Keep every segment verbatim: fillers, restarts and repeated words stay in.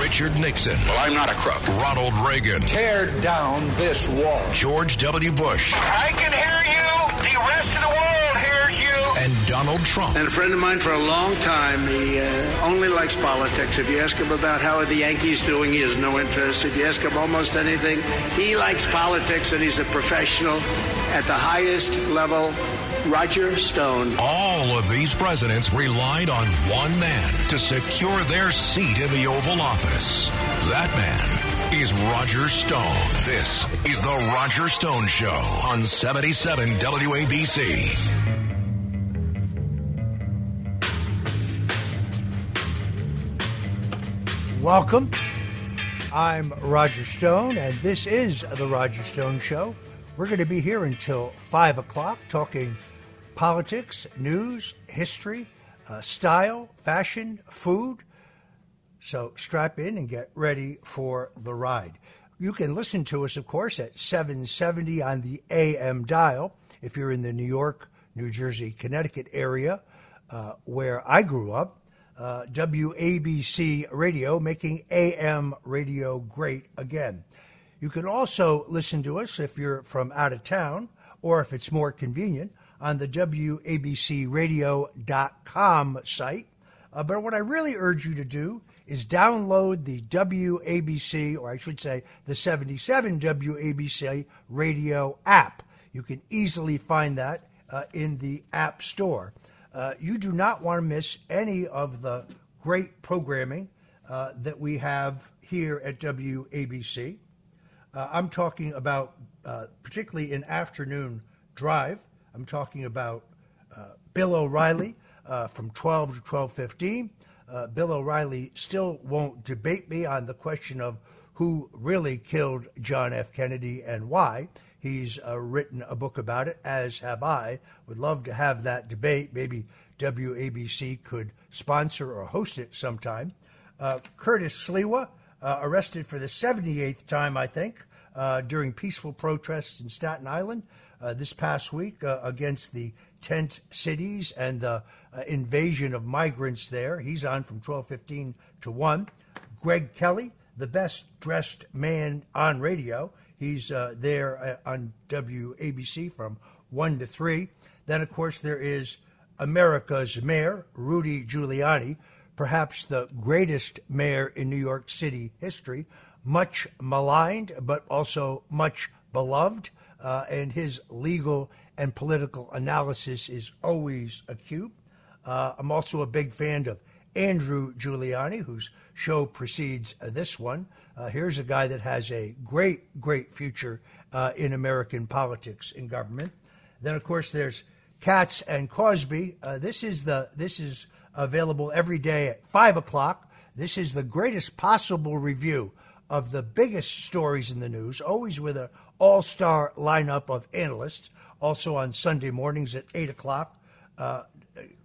Richard Nixon. Well, I'm not a crook. Ronald Reagan. Tear down this wall. George W. Bush. I can hear you. The rest of the world hears you. And Donald Trump. And a friend of mine for a long time, he uh, only likes politics. If you ask him about how are the Yankees doing, he has no interest. If you ask him almost anything, he likes politics, and he's a professional at the highest level. Roger Stone. All of these presidents relied on one man to secure their seat in the Oval Office. That man is Roger Stone. This is The Roger Stone Show on seventy-seven W A B C. Welcome. I'm Roger Stone, and this is The Roger Stone Show. We're going to be here until five o'clock talking politics, news, history, uh, style, fashion, food. So strap in and get ready for the ride. You can listen to us, of course, at seven seventy on the A M dial. If you're in the New York, New Jersey, Connecticut area, uh, where I grew up, uh, W A B C Radio, making A M radio great again. You can also listen to us if you're from out of town, or if it's more convenient, on the W A B C radio dot com site. Uh, but what I really urge you to do is download the W A B C, or I should say the seventy-seven W A B C radio app. You can easily find that uh, in the App Store. Uh, you do not want to miss any of the great programming uh, that we have here at W A B C. Uh, I'm talking about, uh, particularly in afternoon drive, I'm talking about uh, Bill O'Reilly uh, from twelve to twelve fifteen. Uh, Bill O'Reilly still won't debate me on the question of who really killed John F. Kennedy and why. He's uh, written a book about it, as have I. Would love to have that debate. Maybe W A B C could sponsor or host it sometime. Uh, Curtis Sliwa, uh, arrested for the seventy-eighth time, I think, uh, during peaceful protests in Staten Island uh, this past week uh, against the tent cities and the uh, invasion of migrants there. He's on from twelve fifteen to one. Greg Kelly, the best-dressed man on radio. He's uh, there uh, on W A B C from one to three. Then, of course, there is America's mayor, Rudy Giuliani, perhaps the greatest mayor in New York City history, much maligned, but also much beloved. Uh, and his legal and political analysis is always acute. Uh, I'm also a big fan of Andrew Giuliani, whose show precedes this one. Uh, here's a guy that has a great, great future uh, in American politics and government. Then, of course, there's Katz and Cosby. Uh, this is the this is. Available every day at five o'clock. This is the greatest possible review of the biggest stories in the news, always with an all-star lineup of analysts. Also on Sunday mornings at eight o'clock, uh,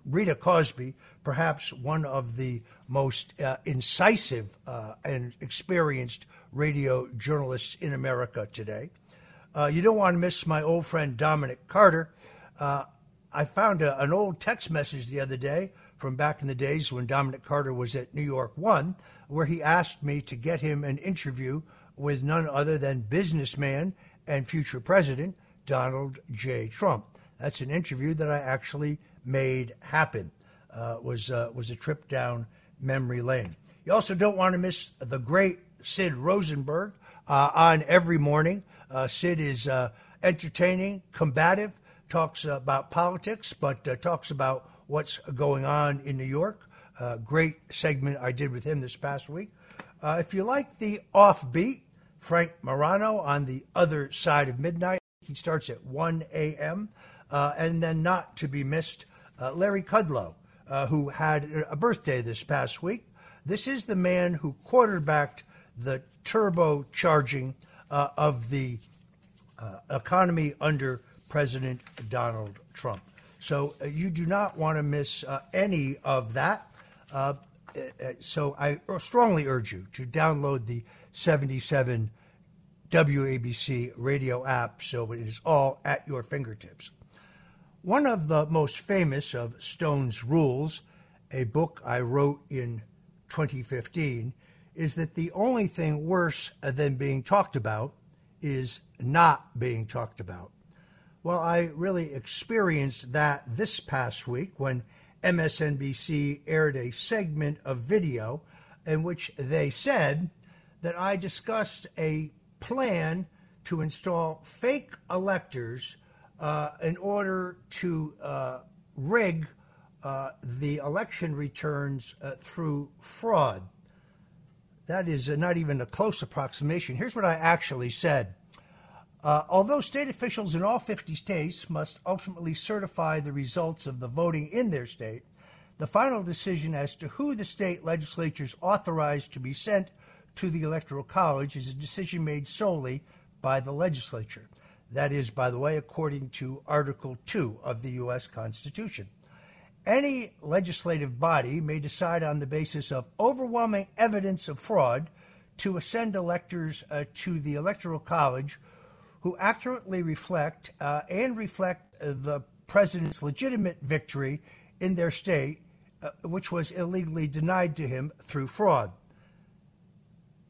Rita Cosby, perhaps one of the most uh, incisive uh, and experienced radio journalists in America today. Uh, you don't want to miss my old friend Dominic Carter. Uh, I found a, an old text message the other day from back in the days when Dominic Carter was at New York One, where he asked me to get him an interview with none other than businessman and future president Donald J. Trump. That's an interview that I actually made happen. Uh, was uh, was a trip down memory lane. You also don't want to miss the great Sid Rosenberg uh, on every morning. Uh, Sid is uh, entertaining, combative, talks about politics, but uh, talks about what's going on in New York. Uh, great segment I did with him this past week. Uh, if you like the offbeat, Frank Morano on the other side of midnight. He starts at one a.m. Uh, and then not to be missed, uh, Larry Kudlow, uh, who had a birthday this past week. This is the man who quarterbacked the turbocharging uh, of the uh, economy under President Donald Trump. So uh, you do not want to miss uh, any of that. Uh, so I strongly urge you to download the seventy-seven W A B C radio app so it is all at your fingertips. One of the most famous of Stone's rules, a book I wrote in twenty fifteen, is that the only thing worse than being talked about is not being talked about. Well, I really experienced that this past week when M S N B C aired a segment of video in which they said that I discussed a plan to install fake electors uh, in order to uh, rig uh, the election returns uh, through fraud. That is uh, not even a close approximation. Here's what I actually said. Uh, although state officials in all fifty states must ultimately certify the results of the voting in their state, the final decision as to who the state legislatures authorized to be sent to the Electoral College is a decision made solely by the legislature. That is, by the way, according to Article two of the U S Constitution. Any legislative body may decide on the basis of overwhelming evidence of fraud to send electors uh, to the Electoral College who accurately reflect uh, and reflect uh, the president's legitimate victory in their state, uh, which was illegally denied to him through fraud.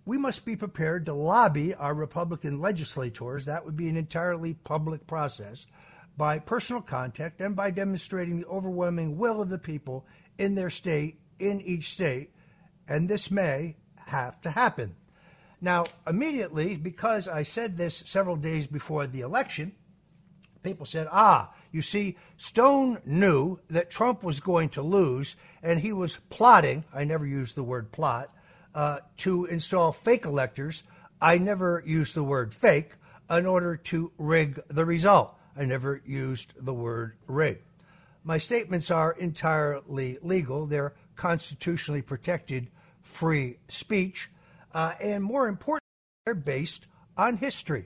We must be prepared to lobby our Republican legislators. That would be an entirely public process, by personal contact and by demonstrating the overwhelming will of the people in their state, in each state, and this may have to happen. Now, immediately, because I said this several days before the election, people said, ah, you see, Stone knew that Trump was going to lose, and he was plotting, I never used the word plot, uh, to install fake electors, I never used the word fake, in order to rig the result. I never used the word rig. My statements are entirely legal. They're constitutionally protected free speech. Uh, and more importantly, they're based on history.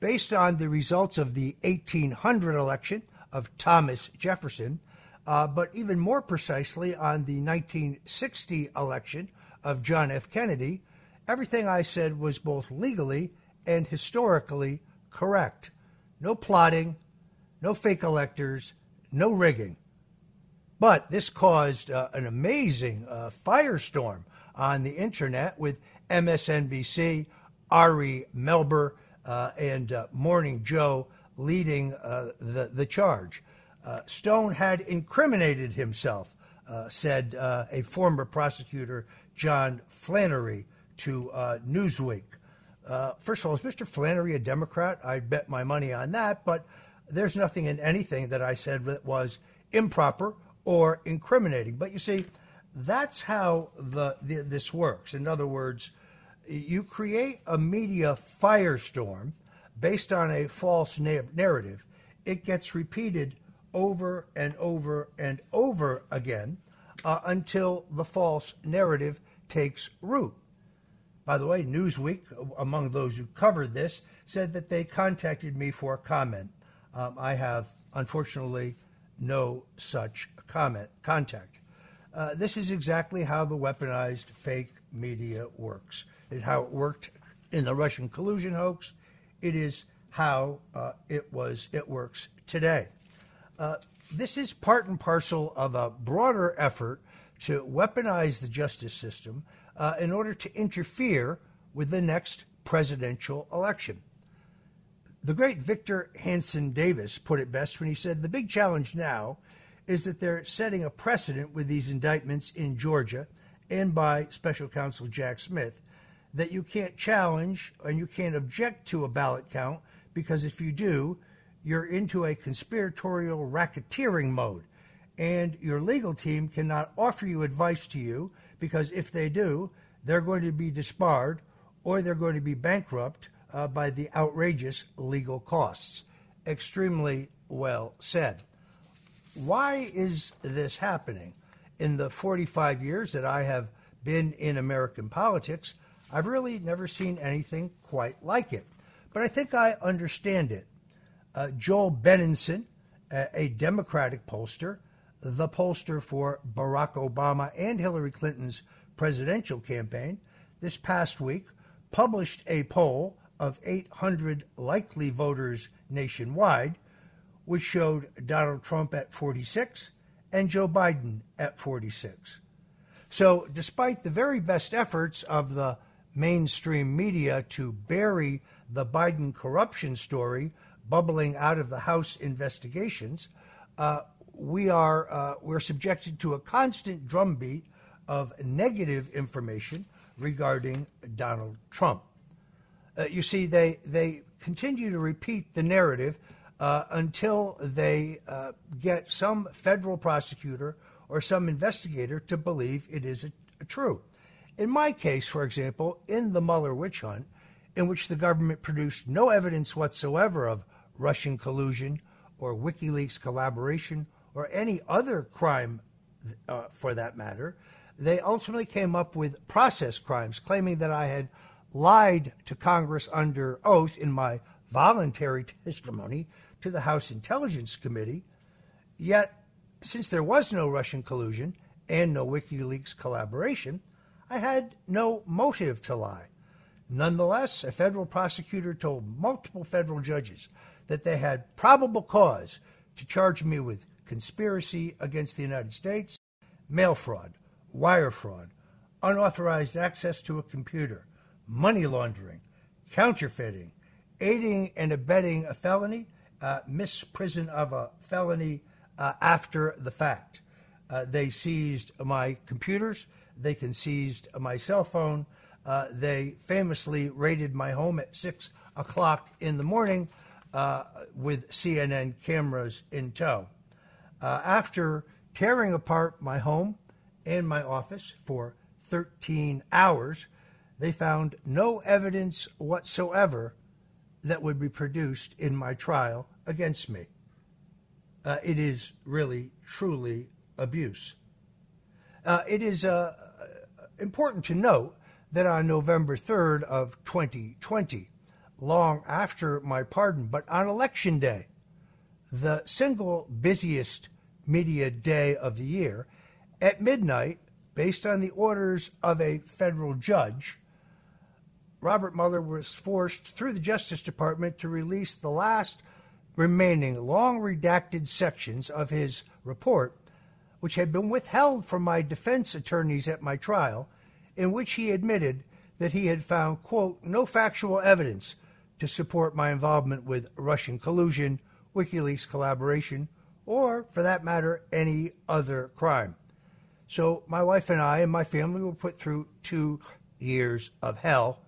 Based on the results of the eighteen hundred election of Thomas Jefferson, uh, but even more precisely on the nineteen sixty election of John F. Kennedy, everything I said was both legally and historically correct. No plotting, no fake electors, no rigging. But this caused uh, an amazing uh, firestorm on the internet with M S N B C, Ari Melber, uh, and uh, Morning Joe leading uh, the, the charge. Uh, Stone had incriminated himself, uh, said uh, a former prosecutor, John Flannery, to uh, Newsweek. Uh, first of all, is Mister Flannery a Democrat? I'd bet my money on that, but there's nothing in anything that I said that was improper or incriminating. But you see, that's how the, the this works. In other words, you create a media firestorm based on a false na- narrative. It gets repeated over and over and over again uh, until the false narrative takes root. By the way, Newsweek, among those who covered this, said that they contacted me for a comment. Um, I have, unfortunately, no such comment contact. Uh, this is exactly how the weaponized fake media works. It's how it worked in the Russian collusion hoax. It is how uh, it was. It works today. Uh, this is part and parcel of a broader effort to weaponize the justice system uh, in order to interfere with the next presidential election. The great Victor Hanson Davis put it best when he said, "The big challenge now is that they're setting a precedent with these indictments in Georgia and by special counsel Jack Smith that you can't challenge and you can't object to a ballot count, because if you do, you're into a conspiratorial racketeering mode, and your legal team cannot offer you advice to you, because if they do, they're going to be disbarred or they're going to be bankrupt uh, by the outrageous legal costs." Extremely well said. Why is this happening? In the forty-five years that I have been in American politics, I've really never seen anything quite like it. But I think I understand it. Uh, Joel Benenson, a, a Democratic pollster, the pollster for Barack Obama and Hillary Clinton's presidential campaign, this past week published a poll of eight hundred likely voters nationwide, which showed Donald Trump at forty-six and Joe Biden at forty-six. So despite the very best efforts of the mainstream media to bury the Biden corruption story bubbling out of the House investigations, uh, we are uh, we're subjected to a constant drumbeat of negative information regarding Donald Trump. Uh, you see, they they continue to repeat the narrative uh, until they uh, get some federal prosecutor or some investigator to believe it is a, a true. In my case, for example, in the Mueller witch hunt, in which the government produced no evidence whatsoever of Russian collusion or WikiLeaks collaboration or any other crime uh, for that matter, they ultimately came up with process crimes, claiming that I had lied to Congress under oath in my voluntary testimony to the House Intelligence Committee. Yet, since there was no Russian collusion and no WikiLeaks collaboration, I had no motive to lie. Nonetheless, a federal prosecutor told multiple federal judges that they had probable cause to charge me with conspiracy against the United States, mail fraud, wire fraud, unauthorized access to a computer, money laundering, counterfeiting, aiding and abetting a felony, uh, misprison of a felony uh, after the fact. Uh, they seized my computers. They seized my cell phone. Uh, they famously raided my home at six o'clock in the morning uh, with C N N cameras in tow. Uh, after tearing apart my home and my office for thirteen hours, they found no evidence whatsoever that would be produced in my trial against me. Uh, it is really, truly abuse. Uh, it is uh, important to note that on November third of twenty twenty, long after my pardon, but on Election Day, the single busiest media day of the year, at midnight, based on the orders of a federal judge, Robert Mueller was forced through the Justice Department to release the last remaining long redacted sections of his report, which had been withheld from my defense attorneys at my trial, in which he admitted that he had found, quote, no factual evidence to support my involvement with Russian collusion, WikiLeaks collaboration, or, for that matter, any other crime. So my wife and I and my family were put through two years of hell,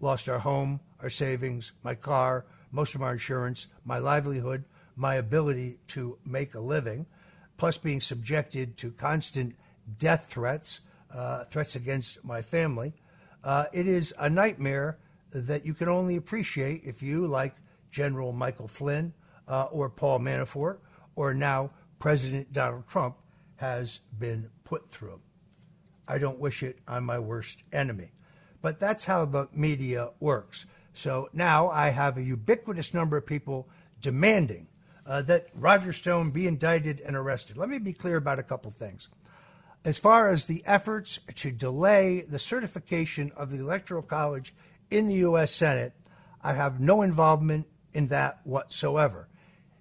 lost our home, our savings, my car, most of our insurance, my livelihood, my ability to make a living, plus being subjected to constant death threats, Uh, threats against my family. Uh, it is a nightmare that you can only appreciate if you, like General Michael Flynn uh, or Paul Manafort, or now President Donald Trump, has been put through. I don't wish it on my worst enemy. But that's how the media works. So now I have a ubiquitous number of people demanding uh, that Roger Stone be indicted and arrested. Let me be clear about a couple things. As far as the efforts to delay the certification of the Electoral College in the U S Senate, I have no involvement in that whatsoever.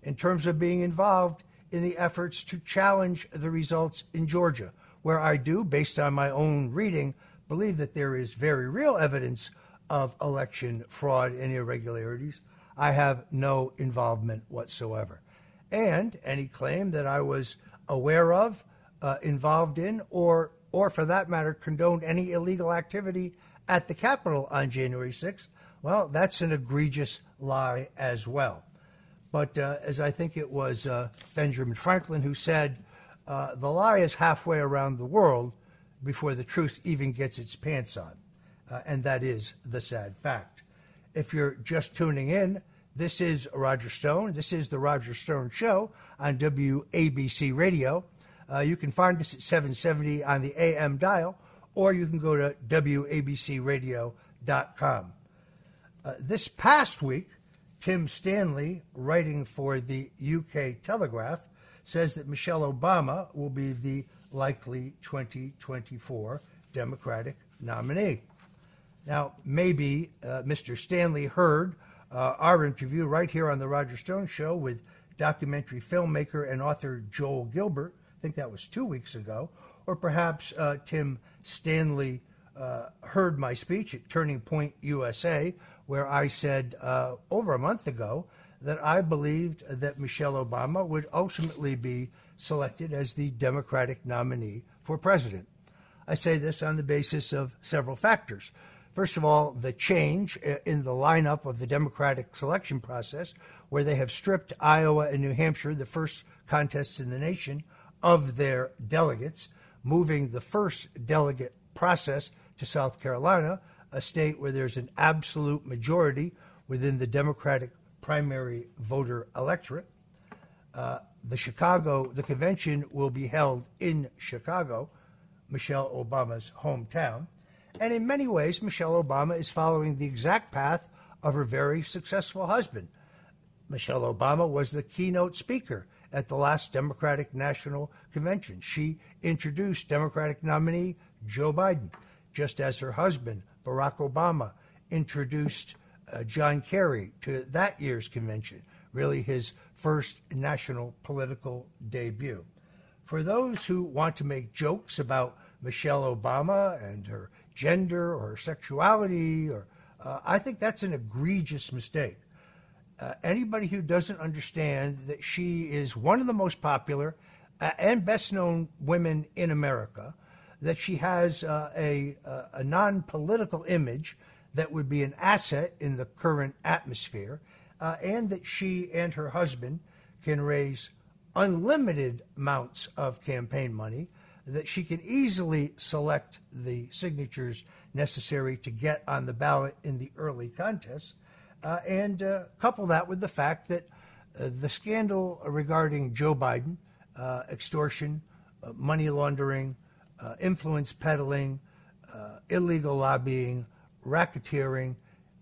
In terms of being involved in the efforts to challenge the results in Georgia, where I do, based on my own reading, believe that there is very real evidence of election fraud and irregularities, I have no involvement whatsoever. And any claim that I was aware of, Uh, involved in, or, or for that matter, condoned any illegal activity at the Capitol on January sixth, well, that's an egregious lie as well. But uh, as I think it was uh, Benjamin Franklin who said, uh, the lie is halfway around the world before the truth even gets its pants on. Uh, and that is the sad fact. If you're just tuning in, this is Roger Stone. This is The Roger Stone Show on W A B C Radio. Uh, you can find us at seven seventy on the A M dial or you can go to W A B C radio dot com. Uh, this past week, Tim Stanley, writing for the U K Telegraph, says that Michelle Obama will be the likely twenty twenty-four Democratic nominee. Now, maybe uh, Mister Stanley heard uh, our interview right here on The Roger Stone Show with documentary filmmaker and author Joel Gilbert. I think that was two weeks ago. Or perhaps uh, Tim Stanley uh, heard my speech at Turning Point U S A, where I said uh, over a month ago that I believed that Michelle Obama would ultimately be selected as the Democratic nominee for president. I say this on the basis of several factors. First of all, the change in the lineup of the Democratic selection process, where they have stripped Iowa and New Hampshire, the first contests in the nation, of their delegates, moving the first delegate process to South Carolina, a state where there's an absolute majority within the Democratic primary voter electorate. Uh, the Chicago, the convention will be held in Chicago, Michelle Obama's hometown. And in many ways, Michelle Obama is following the exact path of her very successful husband. Michelle Obama was the keynote speaker at the last Democratic National Convention. She introduced Democratic nominee Joe Biden, just as her husband, Barack Obama, introduced uh, John Kerry to that year's convention, really his first national political debut. For those who want to make jokes about Michelle Obama and her gender or sexuality, or uh, I think that's an egregious mistake. Uh, anybody who doesn't understand that she is one of the most popular uh, and best-known women in America, that she has uh, a, a non-political image that would be an asset in the current atmosphere, uh, and that she and her husband can raise unlimited amounts of campaign money, that she can easily select the signatures necessary to get on the ballot in the early contests. Uh, and uh, couple that with the fact that uh, the scandal regarding Joe Biden, uh, extortion, uh, money laundering, uh, influence peddling, uh, illegal lobbying, racketeering,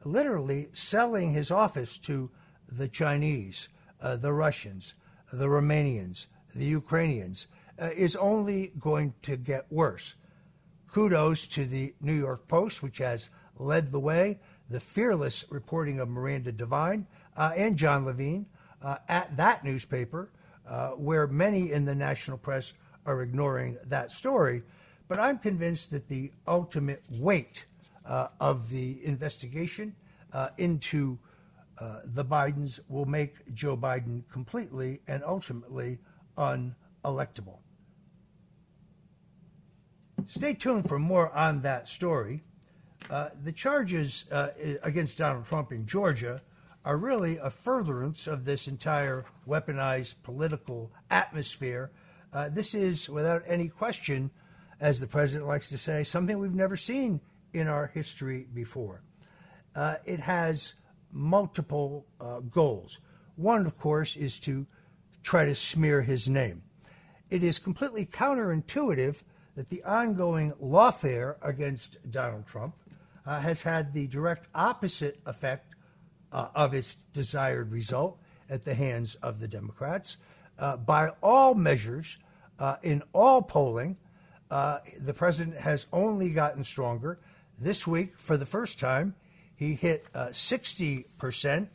literally selling his office to the Chinese, uh, the Russians, the Romanians, the Ukrainians, uh, is only going to get worse. Kudos to the New York Post, which has led the way. The fearless reporting of Miranda Devine uh, and John Levine uh, at that newspaper, uh, where many in the national press are ignoring that story. But I'm convinced that the ultimate weight uh, of the investigation uh, into uh, the Bidens will make Joe Biden completely and ultimately unelectable. Stay tuned for more on that story. Uh, the charges uh, against Donald Trump in Georgia are really a furtherance of this entire weaponized political atmosphere. Uh, this is, without any question, as the president likes to say, something we've never seen in our history before. Uh, it has multiple uh, goals. One, of course, is to try to smear his name. It is completely counterintuitive that the ongoing lawfare against Donald Trump Uh, has had the direct opposite effect uh, of its desired result at the hands of the Democrats. Uh, by all measures, uh, in all polling, uh, the president has only gotten stronger. This week, for the first time, he hit uh, sixty percent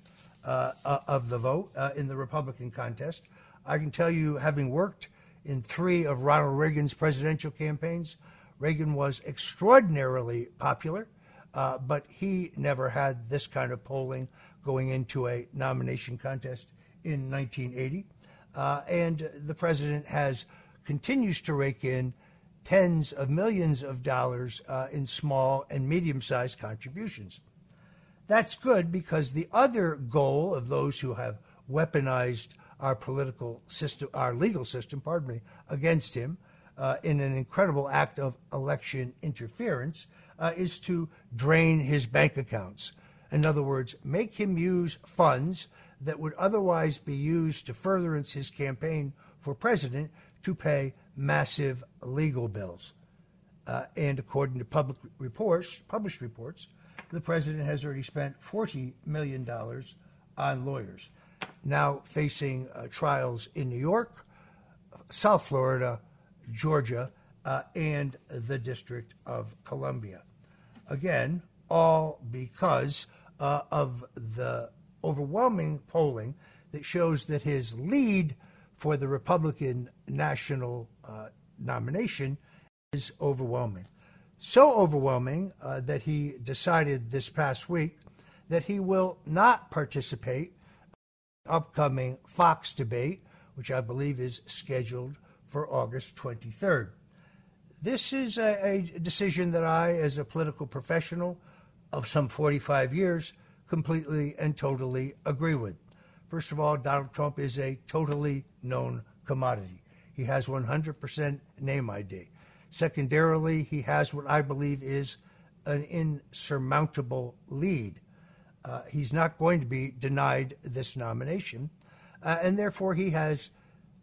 uh, of the vote uh, in the Republican contest. I can tell you, having worked in three of Ronald Reagan's presidential campaigns, Reagan was extraordinarily popular. Uh, but he never had this kind of polling going into a nomination contest in nineteen eighty. Uh, and the president has continues to rake in tens of millions of dollars uh, in small and medium-sized contributions. That's good because the other goal of those who have weaponized our political system, our legal system, pardon me, against him uh, in an incredible act of election interference Uh, is to drain his bank accounts. In other words, make him use funds that would otherwise be used to furtherance his campaign for president to pay massive legal bills. Uh, and according to public reports, published reports, the president has already spent forty million dollars on lawyers. Now facing uh, trials in New York, South Florida, Georgia, uh, and the District of Columbia. Again, all because uh, of the overwhelming polling that shows that his lead for the Republican national uh, nomination is overwhelming. So overwhelming uh, that he decided this past week that he will not participate in the upcoming Fox debate, which I believe is scheduled for August twenty-third. This is a, a decision that I, as a political professional of some forty-five years, completely and totally agree with. First of all, Donald Trump is a totally known commodity. He has one hundred percent name I D. Secondarily, he has what I believe is an insurmountable lead. Uh, he's not going to be denied this nomination, uh, and therefore he has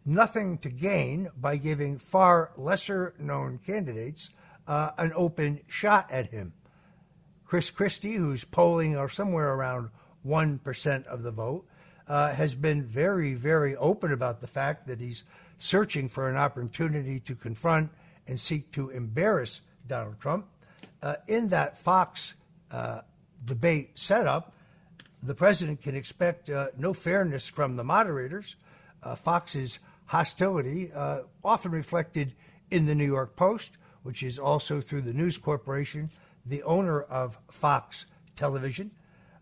nothing to gain by giving far lesser-known candidates uh, an open shot at him. Chris Christie, who's polling or somewhere around one percent of the vote, uh, has been very, very open about the fact that he's searching for an opportunity to confront and seek to embarrass Donald Trump. Uh, in that Fox uh, debate setup, the president can expect uh, no fairness from the moderators. Uh, Fox's hostility, uh, often reflected in the New York Post, which is also through the News Corporation, the owner of Fox Television,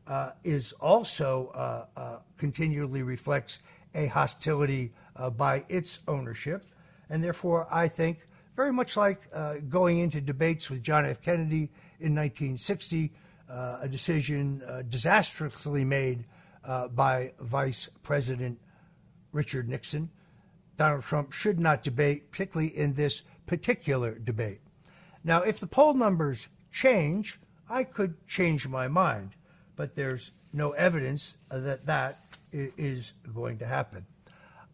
uh, is also uh, uh, continually reflects a hostility uh, by its ownership. And therefore, I think very much like uh, going into debates with John F. Kennedy in nineteen sixty, uh, a decision uh, disastrously made uh, by Vice President Richard Nixon, Donald Trump should not debate, particularly in this particular debate. Now, if the poll numbers change, I could change my mind, but there's no evidence that that is going to happen.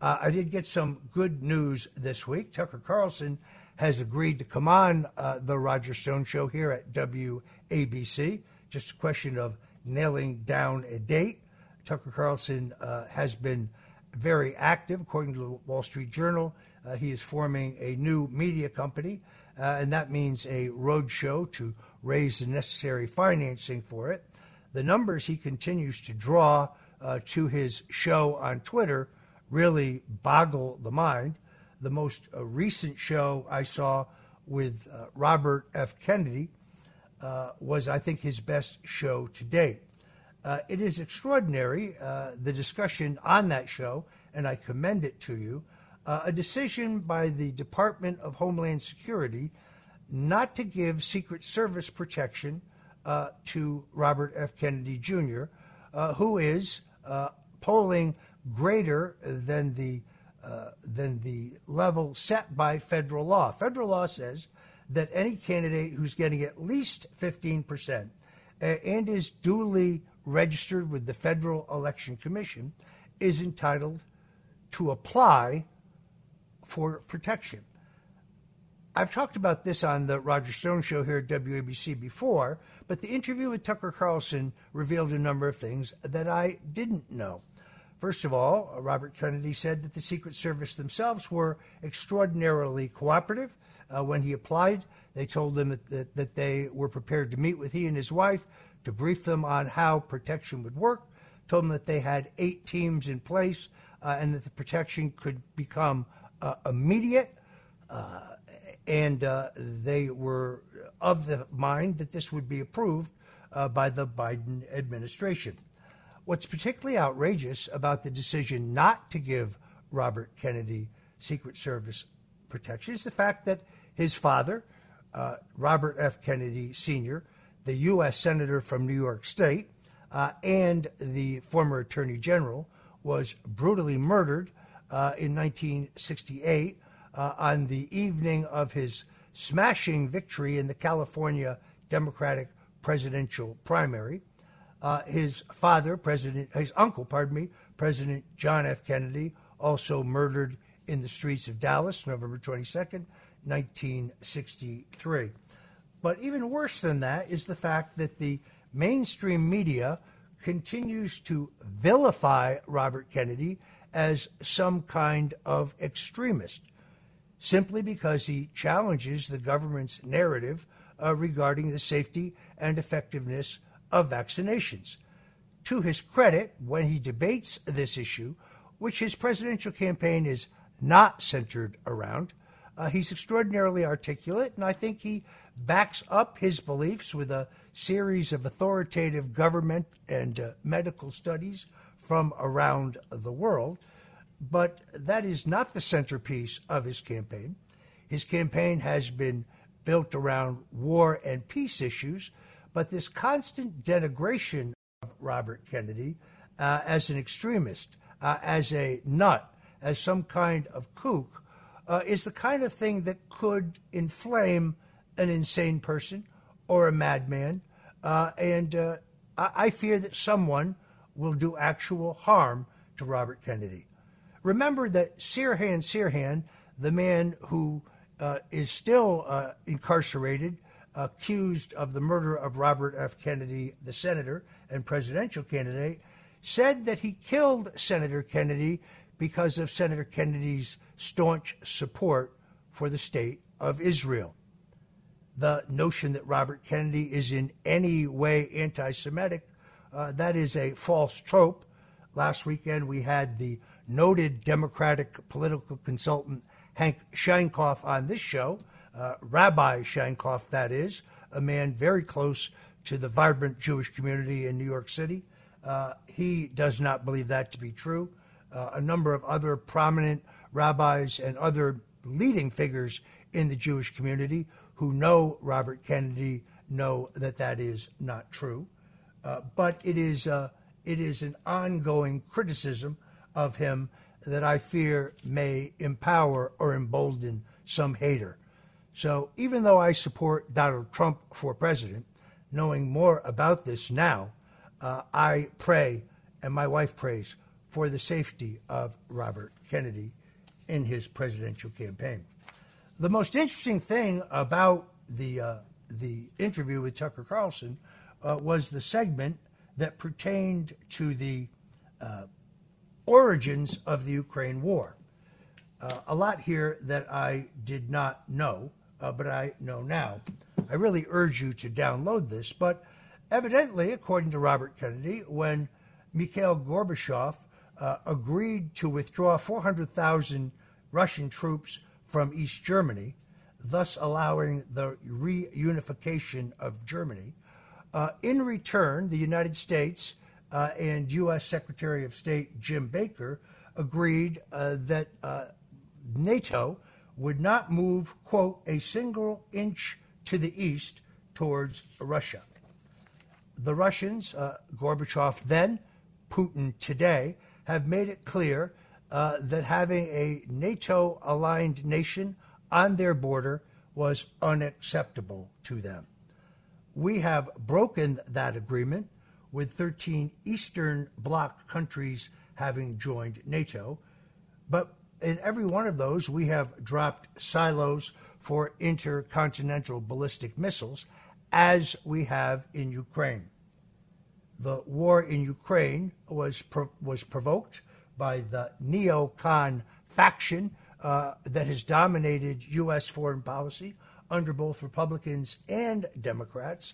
Uh, I did get some good news this week. Tucker Carlson has agreed to come on uh, the Roger Stone Show here at W A B C. Just a question of nailing down a date. Tucker Carlson uh, has been very active. According to the Wall Street Journal, uh, he is forming a new media company, uh, and that means a roadshow to raise the necessary financing for it. The numbers he continues to draw uh, to his show on Twitter really boggle the mind. The most uh, recent show I saw with uh, Robert F. Kennedy uh, was, I think, his best show to date. Uh, it is extraordinary, uh, the discussion on that show, and I commend it to you, uh, a decision by the Department of Homeland Security not to give Secret Service protection uh, to Robert F. Kennedy Junior, uh, who is uh, polling greater than the Uh, than the level set by federal law. Federal law says that any candidate who's getting at least fifteen percent and is duly registered with the Federal Election Commission is entitled to apply for protection. I've talked about this on the Roger Stone Show here at W A B C before, but the interview with Tucker Carlson revealed a number of things that I didn't know. First of all, Robert Kennedy said that the Secret Service themselves were extraordinarily cooperative. Uh, when he applied, they told him that, that, that they were prepared to meet with he and his wife to brief them on how protection would work, told them that they had eight teams in place uh, and that the protection could become uh, immediate. Uh, and uh, they were of the mind that this would be approved uh, by the Biden administration. What's particularly outrageous about the decision not to give Robert Kennedy Secret Service protection is the fact that his father, uh, Robert F. Kennedy Senior, the U S Senator from New York State, uh, and the former Attorney General, was brutally murdered uh, in nineteen sixty-eight uh, on the evening of his smashing victory in the California Democratic presidential primary. Uh, his father, President, his uncle, pardon me, President John F. Kennedy, also murdered in the streets of Dallas, November twenty-second, nineteen sixty-three. But even worse than that is the fact that the mainstream media continues to vilify Robert Kennedy as some kind of extremist, simply because he challenges the government's narrative uh, regarding the safety and effectiveness of vaccinations. To his credit, when he debates this issue, which his presidential campaign is not centered around, uh, he's extraordinarily articulate, and I think he backs up his beliefs with a series of authoritative government and uh, medical studies from around the world. But that is not the centerpiece of his campaign. His campaign has been built around war and peace issues, but this constant denigration of Robert Kennedy uh, as an extremist, uh, as a nut, as some kind of kook, uh, is the kind of thing that could inflame an insane person or a madman, uh, and uh, I-, I fear that someone will do actual harm to Robert Kennedy. Remember that Sirhan Sirhan, the man who uh, is still uh, incarcerated, accused of the murder of Robert F. Kennedy, the senator and presidential candidate, said that he killed Senator Kennedy because of Senator Kennedy's staunch support for the state of Israel. The notion that Robert Kennedy is in any way anti-Semitic, uh, that is a false trope. Last weekend, we had the noted Democratic political consultant Hank Shankoff on this show, uh, Rabbi Shankoff, that is, a man very close to the vibrant Jewish community in New York City. Uh, he does not believe that to be true. Uh, a number of other prominent rabbis and other leading figures in the Jewish community who know Robert Kennedy know that that is not true. Uh, but it is uh, it is an ongoing criticism of him that I fear may empower or embolden some hater. So even though I support Donald Trump for president, knowing more about this now, uh, I pray, and my wife prays, for the safety of Robert Kennedy in his presidential campaign. The most interesting thing about the uh, the interview with Tucker Carlson uh, was the segment that pertained to the uh, origins of the Ukraine war. Uh, a lot here that I did not know, uh, but I know now. I really urge you to download this, but evidently, according to Robert Kennedy, when Mikhail Gorbachev uh, agreed to withdraw four hundred thousand Russian troops from East Germany, thus allowing the reunification of Germany. Uh, in return, the United States uh, and U S. Secretary of State Jim Baker agreed uh, that uh, NATO would not move, quote, a single inch to the east towards Russia. The Russians, uh, Gorbachev then, Putin today, have made it clear Uh, that having a NATO-aligned nation on their border was unacceptable to them. We have broken that agreement, with thirteen Eastern Bloc countries having joined NATO. But in every one of those, we have dropped silos for intercontinental ballistic missiles, as we have in Ukraine. The war in Ukraine was pro- was provoked by the neocon faction uh, that has dominated U S foreign policy under both Republicans and Democrats.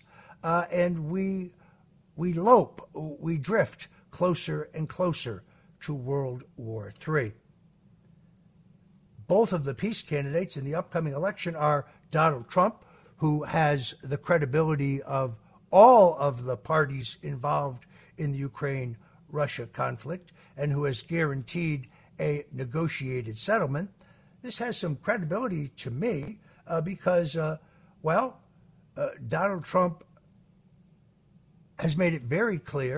Uh, and we we lope, we drift closer and closer to World War Three. Both of the peace candidates in the upcoming election are Donald Trump, who has the credibility of all of the parties involved in the Ukraine-Russia conflict, and who has guaranteed a negotiated settlement. This has some credibility to me uh, because, uh, well, uh, Donald Trump has made it very clear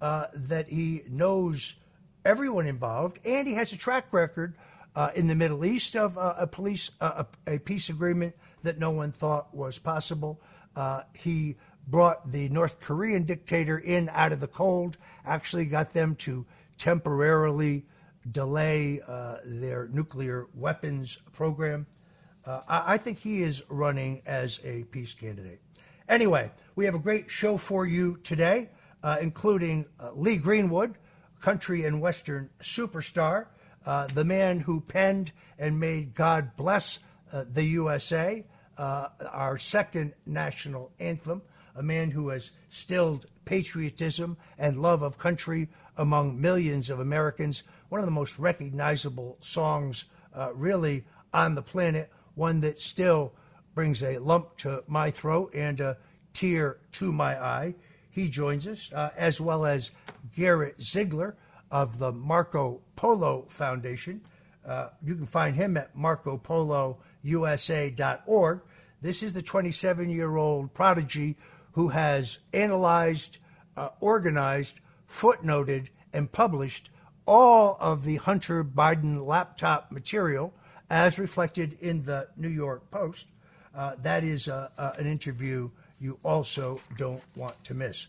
uh, that he knows everyone involved, and he has a track record uh, in the Middle East of uh, a, police, uh, a, a peace agreement that no one thought was possible. Uh, he brought the North Korean dictator in out of the cold, actually got them to temporarily delay uh, their nuclear weapons program. Uh, I, I think he is running as a peace candidate. Anyway, we have a great show for you today, uh, including uh, Lee Greenwood, country and Western superstar, uh, the man who penned and made God Bless uh, the U S A, uh, our second national anthem, a man who has stilled patriotism and love of country among millions of Americans, one of the most recognizable songs uh, really on the planet, one that still brings a lump to my throat and a tear to my eye. He joins us, uh, as well as Garrett Ziegler of the Marco Polo Foundation. Uh, you can find him at marco polo u s a dot org. This is the twenty-seven-year-old prodigy who has analyzed, uh, organized, footnoted, and published all of the Hunter Biden laptop material as reflected in the New York Post. Uh, that is uh, uh, an interview you also don't want to miss.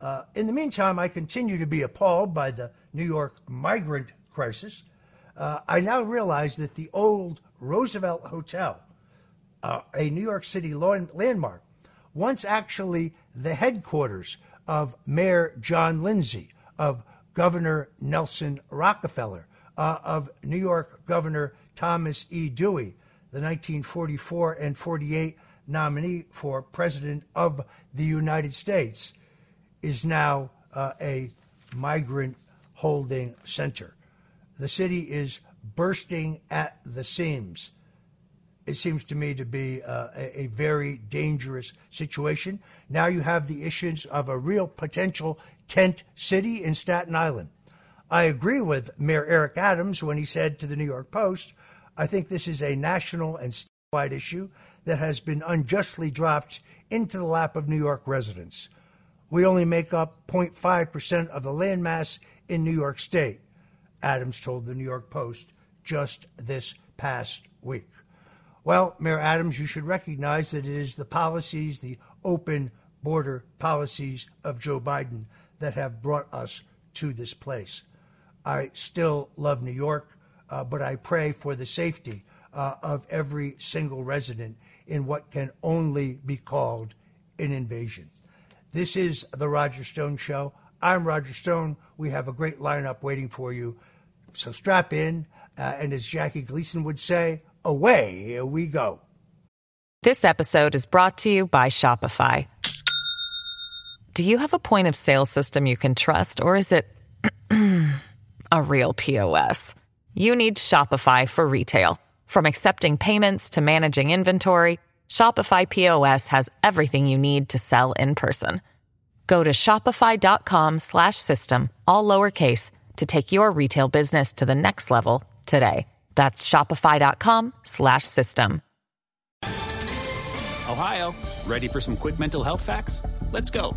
Uh, in the meantime, I continue to be appalled by the New York migrant crisis. Uh, I now realize that the old Roosevelt Hotel, uh, a New York City landmark, once actually the headquarters of Mayor John Lindsay, of Governor Nelson Rockefeller, uh, of New York Governor Thomas E. Dewey, the nineteen forty-four and forty-eight nominee for President of the United States, is now uh, a migrant holding center. The city is bursting at the seams. It seems to me to be uh, a, a very dangerous situation. Now you have the issues of a real potential tent city in Staten Island. I agree with Mayor Eric Adams when he said to the New York Post, I think this is a national and statewide issue that has been unjustly dropped into the lap of New York residents. We only make up zero point five percent of the landmass in New York State, Adams told the New York Post just this past week. Well, Mayor Adams, you should recognize that it is the policies, the open border policies of Joe Biden that have brought us to this place. I still love New York. Uh, but I pray for the safety uh, of every single resident in what can only be called an invasion. This is The Roger Stone Show. I'm Roger Stone. We have a great lineup waiting for you. So strap in, uh, and as Jackie Gleason would say, away we go. This episode is brought to you by Shopify. Do you have a point of sale system you can trust, or is it a real P O S? You need Shopify for retail. From accepting payments to managing inventory, Shopify P O S has everything you need to sell in person. Go to shopify dot com slash system, all lowercase, to take your retail business to the next level today. That's shopify dot com slash system. Ohio, ready for some quick mental health facts? Let's go.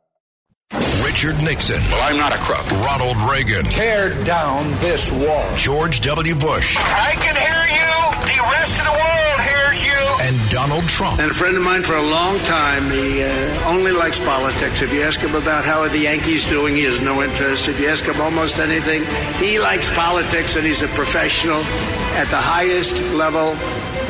Richard Nixon. Well, I'm not a crook. Ronald Reagan. Tear down this wall. George W. Bush. I can hear you. The rest of the world hears you. And Donald Trump. And a friend of mine for a long time, he uh, only likes politics. If you ask him about how are the Yankees doing, he has no interest. If you ask him almost anything, he likes politics, and he's a professional at the highest level.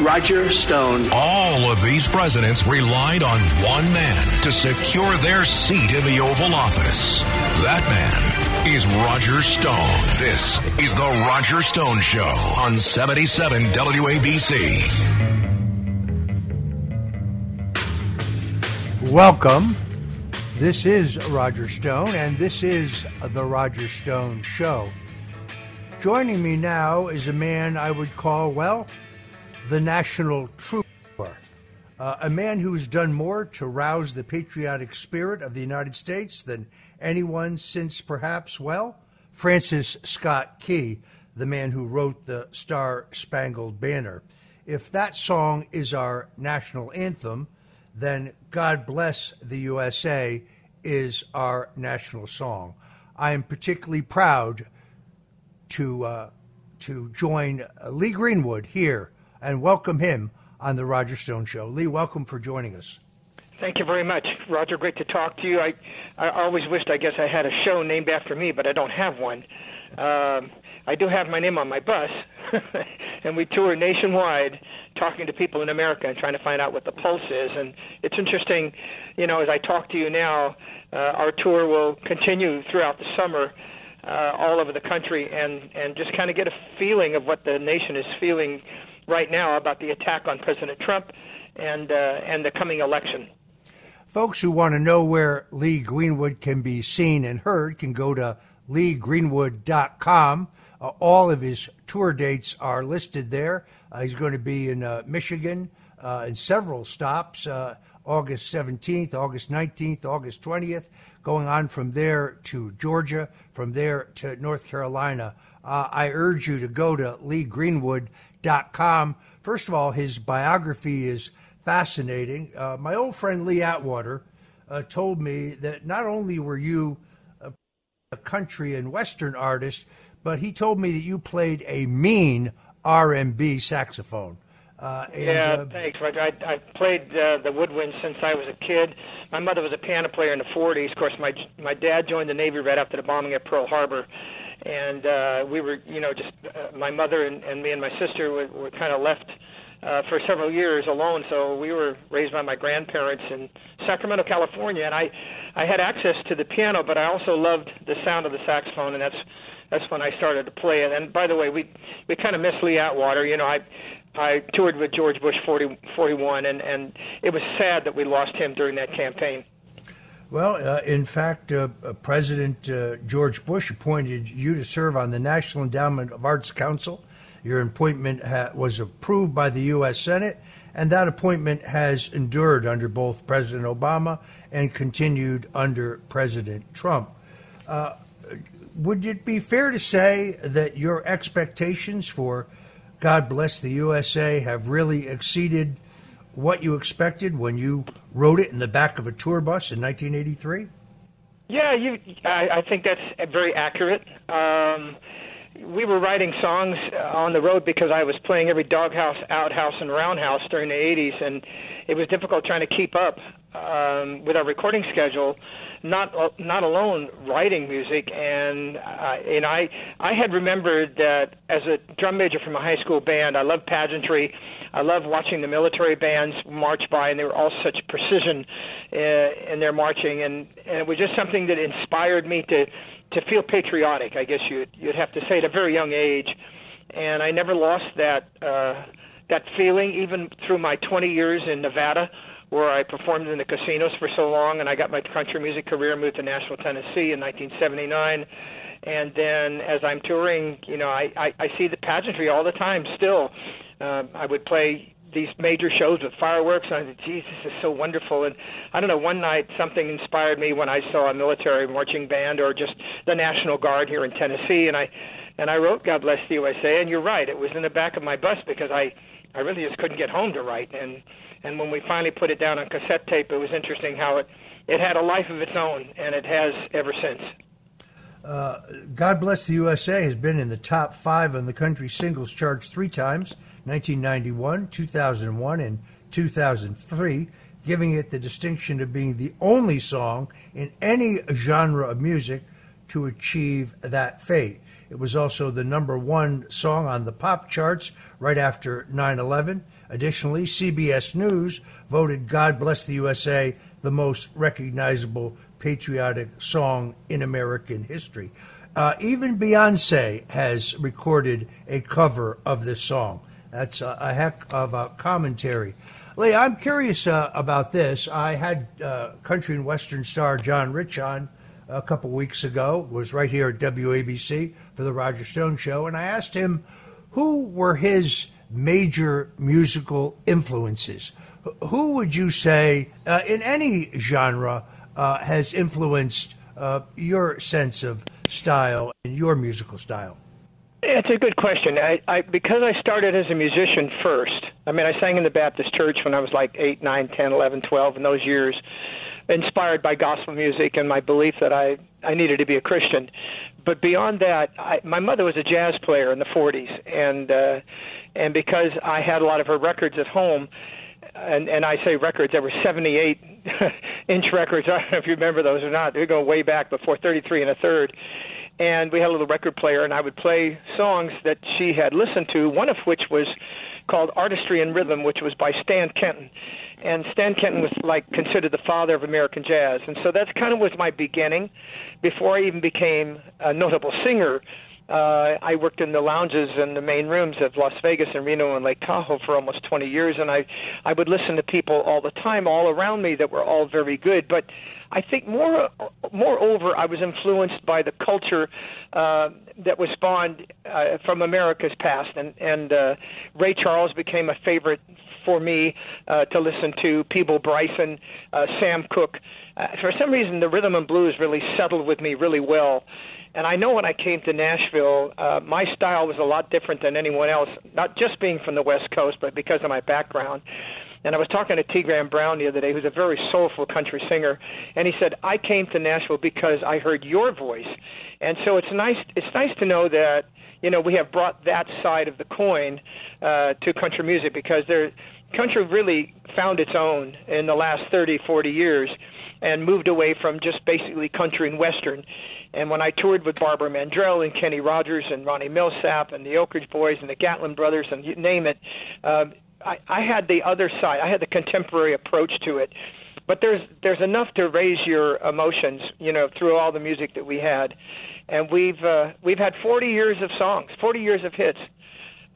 Roger Stone. All of these presidents relied on one man to secure their seat in the Oval Office. That man is Roger Stone. This is The Roger Stone Show on seventy-seven W A B C. Welcome. This is Roger Stone, and this is The Roger Stone Show. Joining me now is a man I would call, well, the national trooper, uh, a man who's done more to rouse the patriotic spirit of the United States than anyone since perhaps, well, Francis Scott Key, the man who wrote the Star Spangled Banner. If that song is our national anthem, then God Bless the U S A is our national song. I am particularly proud to uh, to join Lee Greenwood here and welcome him on The Roger Stone Show. Lee, welcome for joining us. Thank you very much, Roger. Great to talk to you. I, I always wished, I guess, I had a show named after me, but I don't have one. Um, I do have my name on my bus, and we tour nationwide talking to people in America and trying to find out what the pulse is. And it's interesting, you know, as I talk to you now, uh, our tour will continue throughout the summer uh, all over the country and, and just kind of get a feeling of what the nation is feeling right now about the attack on President Trump and uh, and the coming election. Folks who want to know where Lee Greenwood can be seen and heard can go to lee greenwood dot com. Uh, all of his tour dates are listed there. Uh, he's going to be in uh, Michigan uh, in several stops, uh, August seventeenth, August nineteenth, August twentieth, going on from there to Georgia, from there to North Carolina. Uh, I urge you to go to lee greenwood dot com. First of all, his biography is fascinating. Uh, my old friend Lee Atwater uh, told me that not only were you a, a country and Western artist, but he told me that you played a mean R and B saxophone. Uh, and, yeah, uh, thanks, Roger. I, I played uh, the woodwind since I was a kid. My mother was a piano player in the forties. Of course, my my dad joined the Navy right after the bombing at Pearl Harbor. And uh, we were, you know, just uh, my mother and, and me and my sister were, were kind of left Uh, for several years alone, so we were raised by my grandparents in Sacramento, California, and I, I had access to the piano, but I also loved the sound of the saxophone, and that's that's when I started to play it. And by the way, we we kind of miss Lee Atwater. You know, I I toured with George Bush forty, forty-one, and and it was sad that we lost him during that campaign. Well, uh, in fact, uh, President uh, George Bush appointed you to serve on the National Endowment of Arts Council. Your appointment ha- was approved by the U S Senate, and that appointment has endured under both President Obama and continued under President Trump. Uh, would it be fair to say that your expectations for God Bless the U S A have really exceeded what you expected when you wrote it in the back of a tour bus in nineteen eighty-three? Yeah, you, I, I think that's very accurate. Um, We were writing songs on the road because I was playing every doghouse, outhouse, and roundhouse during the eighties, and it was difficult trying to keep up um, with our recording schedule, not not alone writing music. And, uh, and I, I had remembered that as a drum major from a high school band, I loved pageantry. I loved watching the military bands march by, and they were all such precision uh, in their marching, and, and it was just something that inspired me to to feel patriotic, I guess you'd, you'd have to say, at a very young age. And I never lost that uh, that feeling, even through my twenty years in Nevada, where I performed in the casinos for so long, and I got my country music career, moved to Nashville, Tennessee in nineteen seventy-nine. And then as I'm touring, you know, I, I, I see the pageantry all the time still. Uh, I would play these major shows with fireworks, and I said, geez, this is so wonderful. And I don't know, one night something inspired me when I saw a military marching band or just the National Guard here in Tennessee, and I and I wrote God Bless the U S A. And you're right, it was in the back of my bus because I, I really just couldn't get home to write. And and when we finally put it down on cassette tape, it was interesting how it, it had a life of its own, and it has ever since. Uh, God Bless the U S A has been in the top five on the country's singles charts three times, nineteen ninety-one, two thousand one, and two thousand three, giving it the distinction of being the only song in any genre of music to achieve that fate. It was also the number one song on the pop charts right after nine eleven. Additionally, C B S News voted God Bless the U S A the most recognizable patriotic song in American history. Uh, even Beyonce has recorded a cover of this song. That's a, a heck of a commentary. Lee, I'm curious uh, about this. I had uh, country and Western star John Rich on a couple weeks ago. It was right here at W A B C for the Roger Stone Show, and I asked him who were his major musical influences. Who would you say, uh, in any genre, Uh, has influenced uh, your sense of style and your musical style? That's a good question. I, I because I started as a musician first. I mean, I sang in the Baptist church when I was like eight, nine, ten, eleven, twelve, in those years, inspired by gospel music and my belief that I, I needed to be a Christian. But beyond that, I, my mother was a jazz player in the forties, and uh, and because I had a lot of her records at home, and, and I say records, there were seventy-eight inch records. I don't know if you remember those or not. They go way back before thirty-three and a third. And we had a little record player, and I would play songs that she had listened to, one of which was called Artistry in Rhythm, which was by Stan Kenton. And Stan Kenton was, like, considered the father of American jazz. And so that's kind of was my beginning. Before I even became a notable singer, uh, I worked in the lounges and the main rooms of Las Vegas and Reno and Lake Tahoe for almost twenty years, and I, I would listen to people all the time all around me that were all very good. But I think more, moreover, I was influenced by the culture uh, that was spawned uh, from America's past, and, and uh, Ray Charles became a favorite for me uh, to listen to, Peeble Bryson, uh, Sam Cooke. Uh, for some reason, the rhythm and blues really settled with me really well. And I know when I came to Nashville, uh, my style was a lot different than anyone else, not just being from the West Coast, but because of my background. And I was talking to T. Graham Brown the other day, who's a very soulful country singer, and he said, I came to Nashville because I heard your voice. And so it's nice it's nice to know that, you know, we have brought that side of the coin uh, to country music, because there, country really found its own in the last thirty, forty years and moved away from just basically country and Western. And when I toured with Barbara Mandrell and Kenny Rogers and Ronnie Milsap and the Oak Ridge Boys and the Gatlin Brothers and you name it, uh, I, I had the other side. I had the contemporary approach to it. But there's there's enough to raise your emotions, you know, through all the music that we had. And we've uh, we've had forty years of songs, forty years of hits,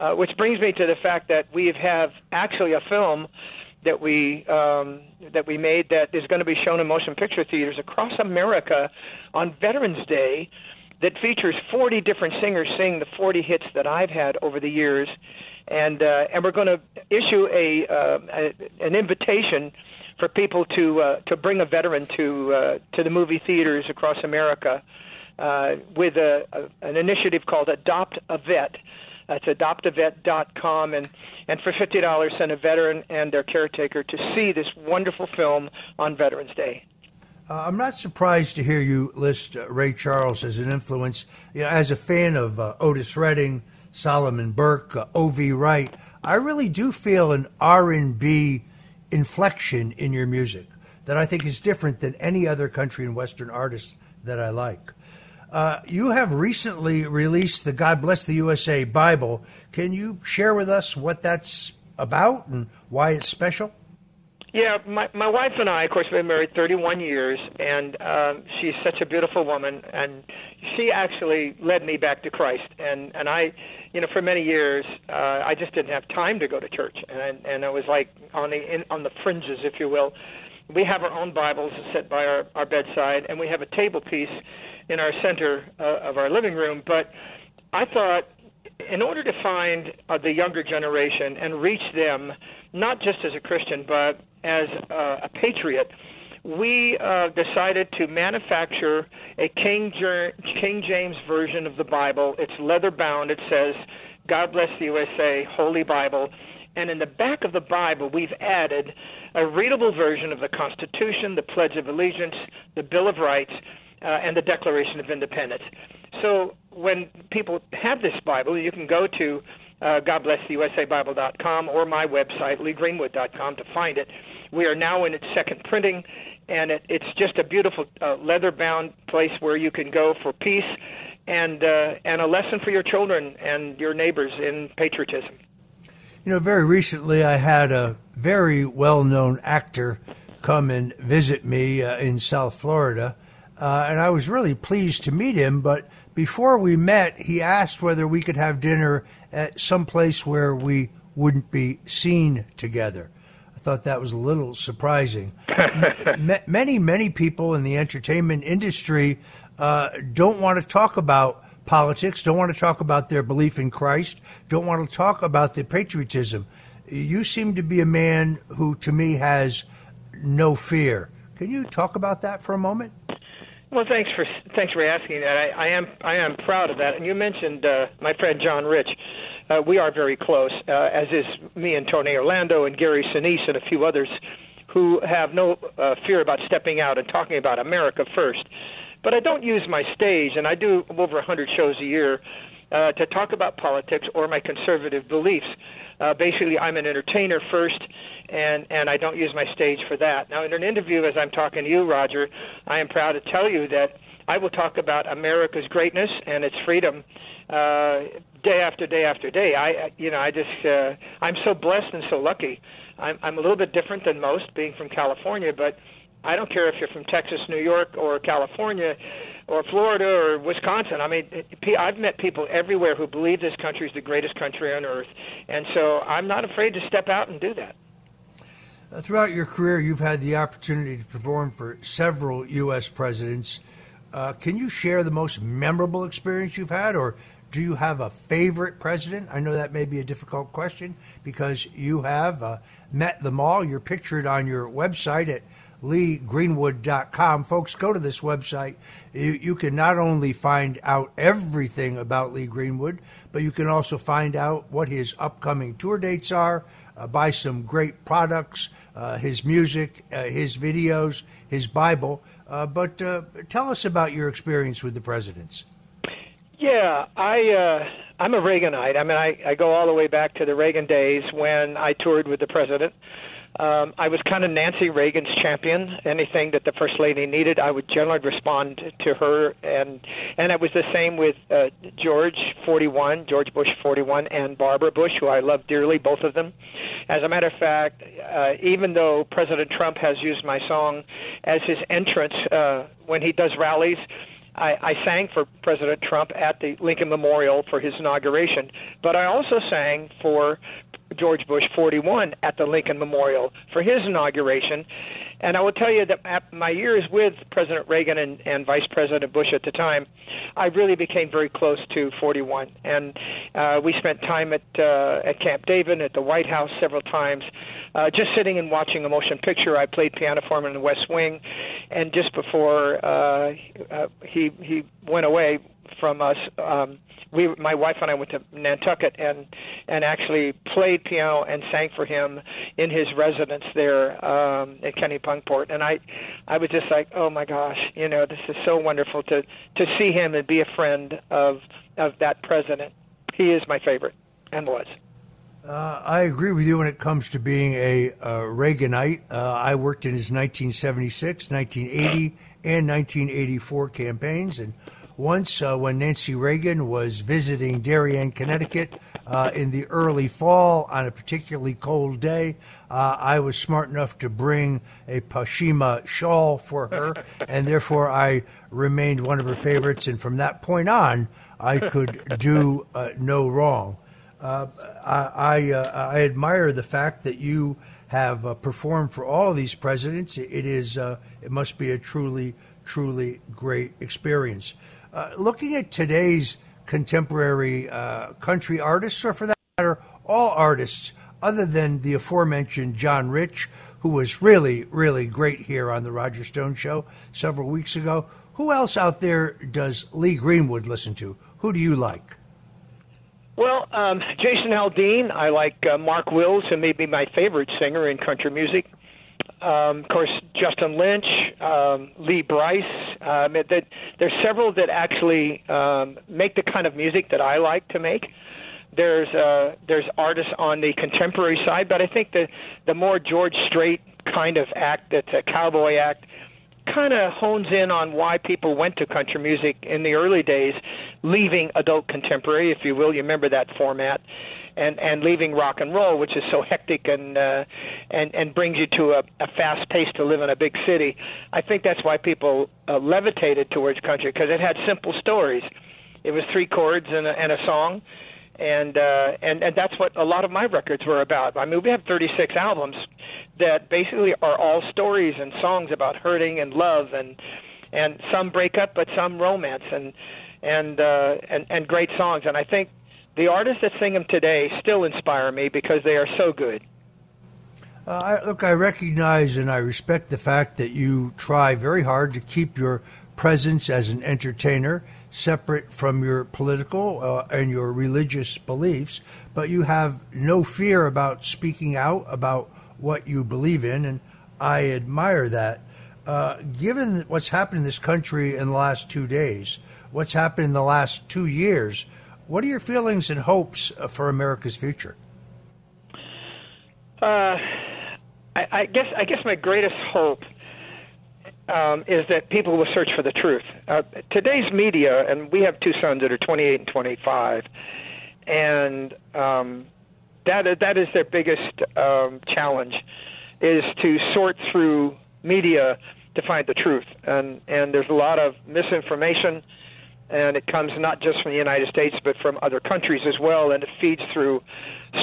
uh, which brings me to the fact that we have actually a film that we um, that we made that is going to be shown in motion picture theaters across America on Veterans Day that features forty different singers singing the forty hits that I've had over the years. And uh, and we're going to issue a, uh, a an invitation for people to uh, to bring a veteran to uh, to the movie theaters across America uh, with a, a an initiative called Adopt a Vet. That's adopt a vet dot com, and, and for fifty dollars, send a veteran and their caretaker to see this wonderful film on Veterans Day. Uh, I'm not surprised to hear you list uh, Ray Charles as an influence. You know, as a fan of uh, Otis Redding, Solomon Burke, uh, O V. Wright, I really do feel an R and B inflection in your music that I think is different than any other country and Western artist that I like. Uh, you have recently released the God Bless the U S A Bible. Can you share with us what that's about and why it's special? Yeah, my, my wife and I, of course, we've been married thirty-one years, and um, she's such a beautiful woman, and she actually led me back to Christ. And, and I, you know, for many years, uh, I just didn't have time to go to church, and I, and I was like on the in, on the fringes, if you will. We have our own Bibles set by our, our bedside, and we have a table piece in our center uh, of our living room. But I thought, in order to find uh, the younger generation and reach them, not just as a Christian, but as uh, a patriot, we uh, decided to manufacture a King, Jer- King James version of the Bible. It's leather bound. It says, God Bless the U S A, Holy Bible. And in the back of the Bible, we've added a readable version of the Constitution, the Pledge of Allegiance, the Bill of Rights, Uh, and the Declaration of Independence. So when people have this Bible, you can go to uh, God Bless the U S A Bible dot com or my website, Lee Greenwood dot com, to find it. We are now in its second printing, and it, it's just a beautiful uh, leather-bound place where you can go for peace and, uh, and a lesson for your children and your neighbors in patriotism. You know, very recently I had a very well-known actor come and visit me uh, in South Florida, Uh, and I was really pleased to meet him, but before we met, he asked whether we could have dinner at some place where we wouldn't be seen together. I thought that was a little surprising. M- many, many people in the entertainment industry uh, don't want to talk about politics, don't want to talk about their belief in Christ, don't want to talk about their patriotism. You seem to be a man who, to me, has no fear. Can you talk about that for a moment? Well, thanks for thanks for asking that. I, I am I am proud of that. And you mentioned uh, my friend John Rich. Uh, we are very close, uh, as is me and Tony Orlando and Gary Sinise and a few others who have no uh, fear about stepping out and talking about America first. But I don't use my stage, and I do over one hundred shows a year, uh, to talk about politics or my conservative beliefs. Uh, basically, I'm an entertainer first, and, and I don't use my stage for that. Now, in an interview, as I'm talking to you, Roger, I am proud to tell you that I will talk about America's greatness and its freedom uh, day after day after day. I, you know, I just, uh, I'm so blessed and so lucky. I'm, I'm a little bit different than most, being from California, but I don't care if you're from Texas, New York, or California, or Florida, or Wisconsin. I mean, I've met people everywhere who believe this country is the greatest country on earth, and so I'm not afraid to step out and do that. Uh, throughout your career, you've had the opportunity to perform for several U S presidents. Uh, can you share the most memorable experience you've had, or do you have a favorite president? I know that may be a difficult question because you have uh, met them all. You're pictured on your website at lee greenwood dot com. Folks, go to this website. You, you can not only find out everything about Lee Greenwood, but you can also find out what his upcoming tour dates are, uh, buy some great products, uh, his music, uh, his videos, his Bible. Uh, but uh, tell us about your experience with the presidents. Yeah, I, uh, I'm a Reaganite. I mean, I, I go all the way back to the Reagan days when I toured with the president. Um, I was kind of Nancy Reagan's champion. Anything that the First Lady needed, I would generally respond to her. And and it was the same with uh, George, forty-one, George Bush, forty-one, and Barbara Bush, who I love dearly, both of them. As a matter of fact, uh, even though President Trump has used my song as his entrance uh, when he does rallies, I, I sang for President Trump at the Lincoln Memorial for his inauguration. But I also sang for George Bush, forty-one, at the Lincoln Memorial for his inauguration. And I will tell you that my years with President Reagan and, and Vice President Bush at the time, I really became very close to forty-one. And uh, we spent time at, uh, at Camp David, at the White House several times, uh, just sitting and watching a motion picture. I played piano for him in the West Wing. And just before uh, uh, he, he went away from us, um, we, my wife and I went to Nantucket and, and actually played piano and sang for him in his residence there um, at Kennebunkport. And I, I was just like, oh, my gosh, you know, this is so wonderful to, to see him and be a friend of, of that president. He is my favorite and was. Uh, I agree with you when it comes to being a uh, Reaganite. Uh, I worked in his nineteen seventy-six, nineteen eighty, and nineteen eighty-four campaigns, and once, uh, when Nancy Reagan was visiting Darien, Connecticut, uh, in the early fall on a particularly cold day, uh, I was smart enough to bring a Pashima shawl for her, and therefore I remained one of her favorites. And from that point on, I could do uh, no wrong. Uh, I, I, uh, I admire the fact that you have uh, performed for all of these presidents. It is uh, it must be a truly, truly great experience. Uh, looking at today's contemporary uh, country artists, or for that matter, all artists, other than the aforementioned John Rich, who was really, really great here on the Roger Stone Show several weeks ago, who else out there does Lee Greenwood listen to? Who do you like? Well, um, Jason Aldean. I like uh, Mark Wills, who may be my favorite singer in country music. Um, of course, Justin Lynch, um, Lee Bryce. Um, that, there's several that actually um, make the kind of music that I like to make. There's uh, there's artists on the contemporary side, but I think the the more George Strait kind of act, that's a cowboy act, kind of hones in on why people went to country music in the early days, leaving adult contemporary, if you will. You remember that format. And, and leaving rock and roll, which is so hectic and uh, and, and brings you to a, a fast pace to live in a big city. I think that's why people uh, levitated towards country, because it had simple stories. It was three chords and a, and a song, and, uh, and and that's what a lot of my records were about. I mean, we have thirty-six albums that basically are all stories and songs about hurting and love, and and some breakup, but some romance, and and uh, and, and great songs. And I think the artists that sing them today still inspire me because they are so good. Uh, I, look, I recognize and I respect the fact that you try very hard to keep your presence as an entertainer, separate from your political uh, and your religious beliefs, but you have no fear about speaking out about what you believe in, and I admire that. Uh, given what's happened in this country in the last two days, what's happened in the last two years, what are your feelings and hopes for America's future? Uh, I, I guess I guess my greatest hope um, is that people will search for the truth. Uh, today's media, and we have two sons that are twenty-eight and twenty-five, and um, that that is their biggest um, challenge, is to sort through media to find the truth. And, and there's a lot of misinformation, and it comes not just from the United States, but from other countries as well, and it feeds through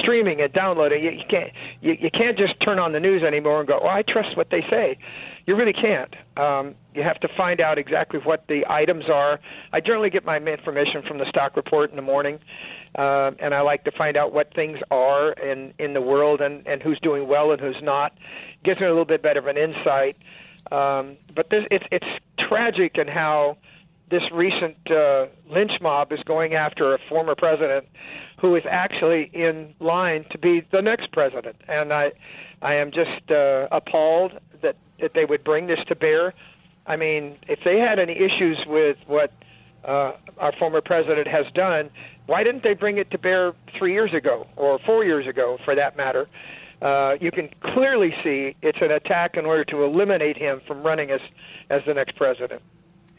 streaming and downloading. You, you can't you, you can't just turn on the news anymore and go, oh, I trust what they say. You really can't. Um, you have to find out exactly what the items are. I generally get my information from the stock report in the morning, uh, and I like to find out what things are in, in the world and, and who's doing well and who's not. It gives me a little bit better of an insight. Um, but this, it's, it's tragic in how this recent uh, lynch mob is going after a former president who is actually in line to be the next president. And I I am just uh, appalled that, that they would bring this to bear. I mean, if they had any issues with what uh, our former president has done, why didn't they bring it to bear three years ago or four years ago, for that matter? Uh, you can clearly see it's an attack in order to eliminate him from running as, as the next president.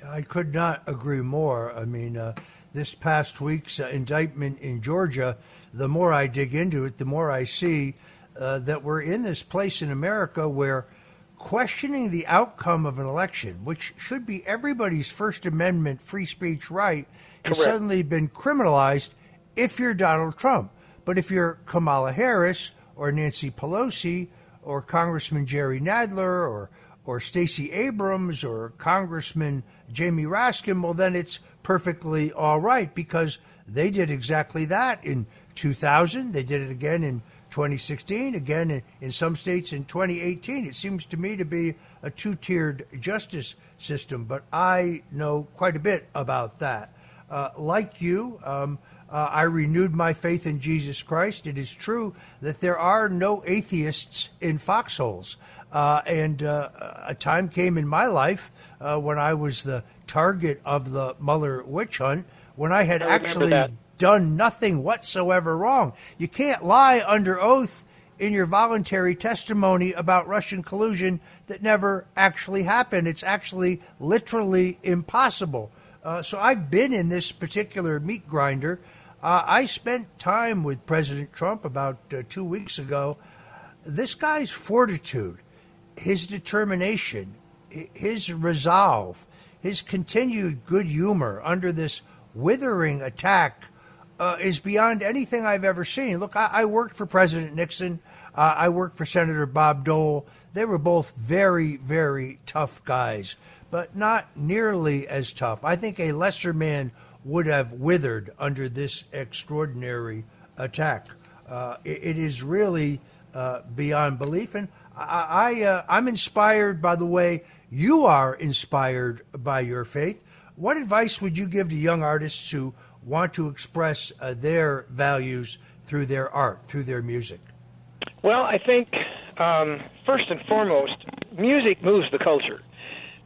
I could not agree more. I mean, uh, this past week's uh, indictment in Georgia, the more I dig into it, the more I see uh, that we're in this place in America where questioning the outcome of an election, which should be everybody's First Amendment free speech right, has Correct. Suddenly been criminalized if you're Donald Trump. But if you're Kamala Harris or Nancy Pelosi or Congressman Jerry Nadler or or Stacey Abrams or Congressman Jamie Raskin, well, then it's perfectly all right, because they did exactly that in two thousand. They did it again in twenty sixteen, again in, in some states in twenty eighteen. It seems to me to be a two-tiered justice system, but I know quite a bit about that. Uh, like you, um, uh, I renewed my faith in Jesus Christ. It is true that there are no atheists in foxholes. Uh, and uh, a time came in my life uh, when I was the target of the Mueller witch hunt, when I had I actually done nothing whatsoever wrong. You can't lie under oath in your voluntary testimony about Russian collusion that never actually happened. It's actually literally impossible. Uh, so I've been in this particular meat grinder. Uh, I spent time with President Trump about uh, two weeks ago. This guy's fortitude, his determination, his resolve, his continued good humor under this withering attack uh, is beyond anything I've ever seen. Look, I, I worked for President Nixon. Uh, I worked for Senator Bob Dole. They were both very, very tough guys, but not nearly as tough. I think a lesser man would have withered under this extraordinary attack. Uh, it, it is really uh, beyond belief. And I, I, uh, I'm inspired by the way you are inspired by your faith. What advice would you give to young artists who want to express uh, their values through their art, through their music? Well, I think, um, first and foremost, music moves the culture.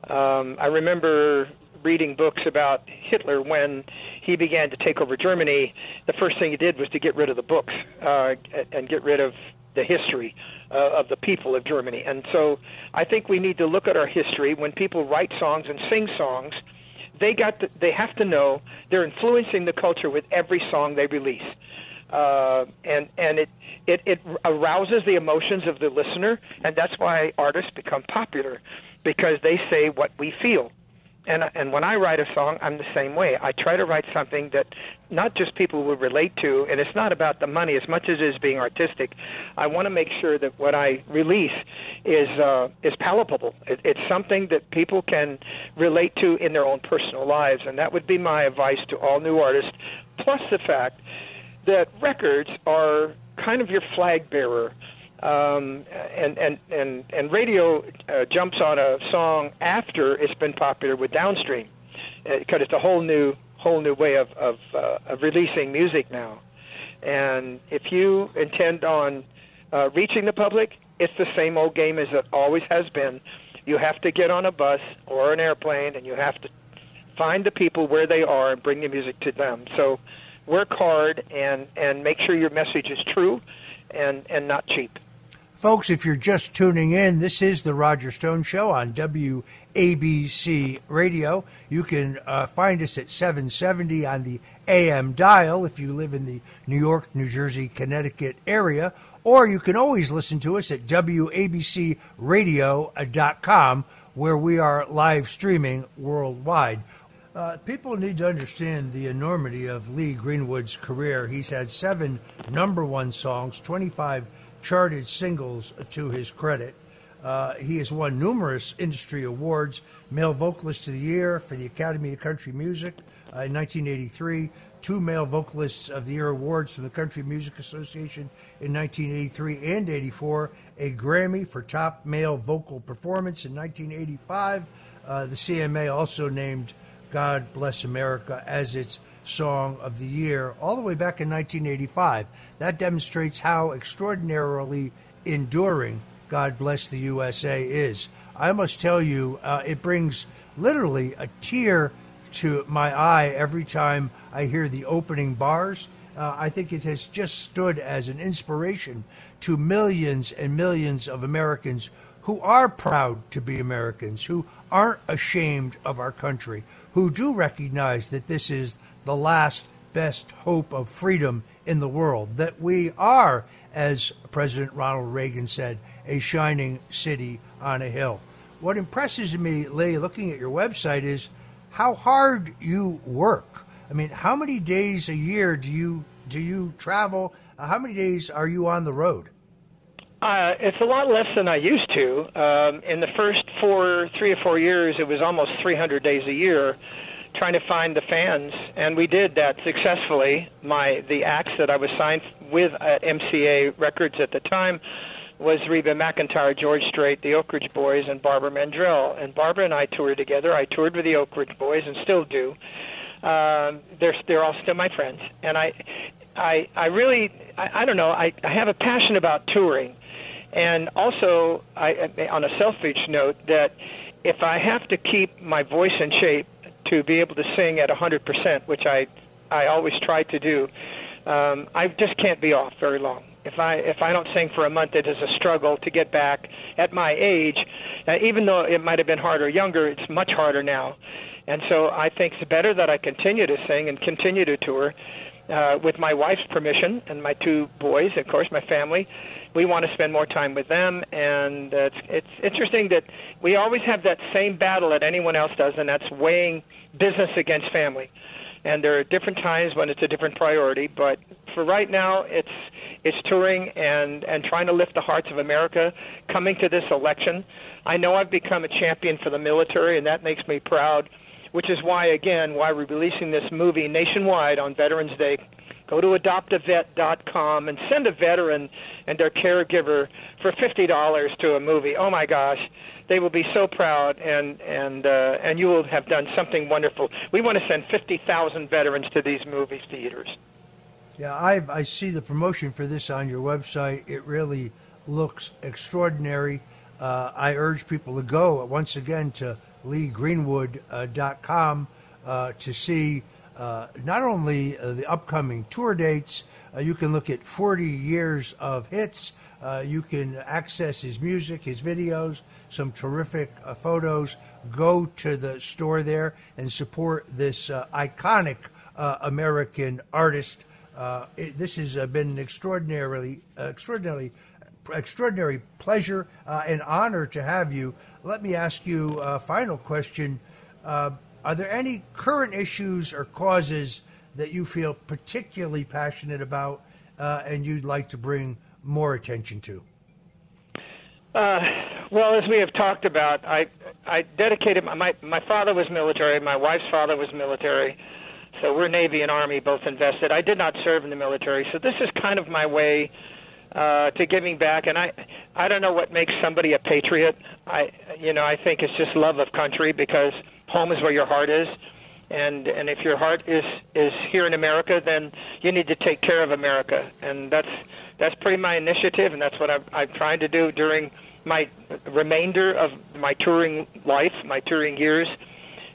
Um, I remember reading books about Hitler when he began to take over Germany. The first thing he did was to get rid of the books uh, and get rid of the history uh, of the people of Germany. And so I think we need to look at our history. When people write songs and sing songs, they got to, they have to know they're influencing the culture with every song they release. Uh, and and it, it, it arouses the emotions of the listener, and that's why artists become popular, because they say what we feel. And, and when I write a song, I'm the same way. I try to write something that not just people will relate to, and it's not about the money as much as it is being artistic. I want to make sure that what I release is uh, is palpable. It, it's something that people can relate to in their own personal lives, and that would be my advice to all new artists, plus the fact that records are kind of your flag bearer. um, and, and, and, and radio uh, jumps on a song after it's been popular with downstream, because it's a whole new whole new way of of, uh, of releasing music now. And if you intend on uh, reaching the public, it's the same old game as it always has been. You have to get on a bus or an airplane, and you have to find the people where they are and bring the music to them. So work hard and, and make sure your message is true and, and not cheap. Folks, if you're just tuning in, this is The Roger Stone Show on W A B C Radio. You can uh, find us at seven seventy on the A M dial if you live in the New York, New Jersey, Connecticut area, or you can always listen to us at W A B C radio dot com, where we are live streaming worldwide. Uh, people need to understand the enormity of Lee Greenwood's career. He's had seven number one songs, twenty-five charted singles to his credit. Uh, he has won numerous industry awards, Male Vocalist of the Year for the Academy of Country Music uh, in nineteen eighty-three, two Male Vocalists of the Year awards from the Country Music Association in nineteen eighty-three and eighty-four, a Grammy for Top Male Vocal Performance in nineteen eighty-five. Uh, the C M A also named God Bless America as its Song of the Year all the way back in nineteen eighty-five. That demonstrates how extraordinarily enduring God Bless the U S A is. I must tell you, uh, it brings literally a tear to my eye every time I hear the opening bars. Uh, I think it has just stood as an inspiration to millions and millions of Americans who are proud to be Americans, who aren't ashamed of our country, who do recognize that this is the last best hope of freedom in the world, that we are, as President Ronald Reagan said, a shining city on a hill. What impresses me, Lee, looking at your website, is how hard you work. I mean, how many days a year do you do you travel? How many days are you on the road? Uh, it's a lot less than I used to. Um, in the first four, three or four years, it was almost three hundred days a year trying to find the fans, and we did that successfully. My the acts that I was signed with at M C A Records at the time was Reba McEntire, George Strait, the Oak Ridge Boys, and Barbara Mandrell. And Barbara and I toured together. I toured with the Oak Ridge Boys and still do. Um, they're they're all still my friends. And I I I really I, I don't know I, I have a passion about touring, and also I on a selfish note that if I have to keep my voice in shape to be able to sing at one hundred percent, which I, I always try to do, um, I just can't be off very long. If I if I don't sing for a month, it is a struggle to get back at my age. Now, even though it might have been harder younger, it's much harder now. And so I think it's better that I continue to sing and continue to tour uh, with my wife's permission and my two boys, of course, my family. We want to spend more time with them, and it's, it's interesting that we always have that same battle that anyone else does, and that's weighing business against family. And there are different times when it's a different priority, but for right now, it's it's touring and, and trying to lift the hearts of America coming to this election. I know I've become a champion for the military, and that makes me proud, which is why, again, why we're releasing this movie nationwide on Veterans Day. Go to adopt a vet dot com and send a veteran and their caregiver for fifty dollars to a movie. Oh, my gosh. They will be so proud, and and uh, and you will have done something wonderful. We want to send fifty thousand veterans to these movie theaters. Yeah, I I see the promotion for this on your website. It really looks extraordinary. Uh, I urge people to go, once again, to lee greenwood dot com uh, to see Uh, not only uh, the upcoming tour dates. Uh, you can look at forty years of hits. Uh, you can access his music, his videos, some terrific uh, photos. Go to the store there and support this uh, iconic uh, American artist. Uh, it, this has uh, been an extraordinarily, uh, extraordinarily, extraordinary pleasure uh, and honor to have you. Let me ask you a final question. Uh, Are there any current issues or causes that you feel particularly passionate about uh, and you'd like to bring more attention to? Uh, well, as we have talked about, I I dedicated my, my my father was military, my wife's father was military, so we're Navy and Army both invested. I did not serve in the military, so this is kind of my way uh, to giving back. And I, I don't know what makes somebody a patriot. I, you know, I think it's just love of country, because home is where your heart is. And and if your heart is, is here in America, then you need to take care of America. And that's that's pretty my initiative, and that's what I've, I've tried to do during my remainder of my touring life, my touring years.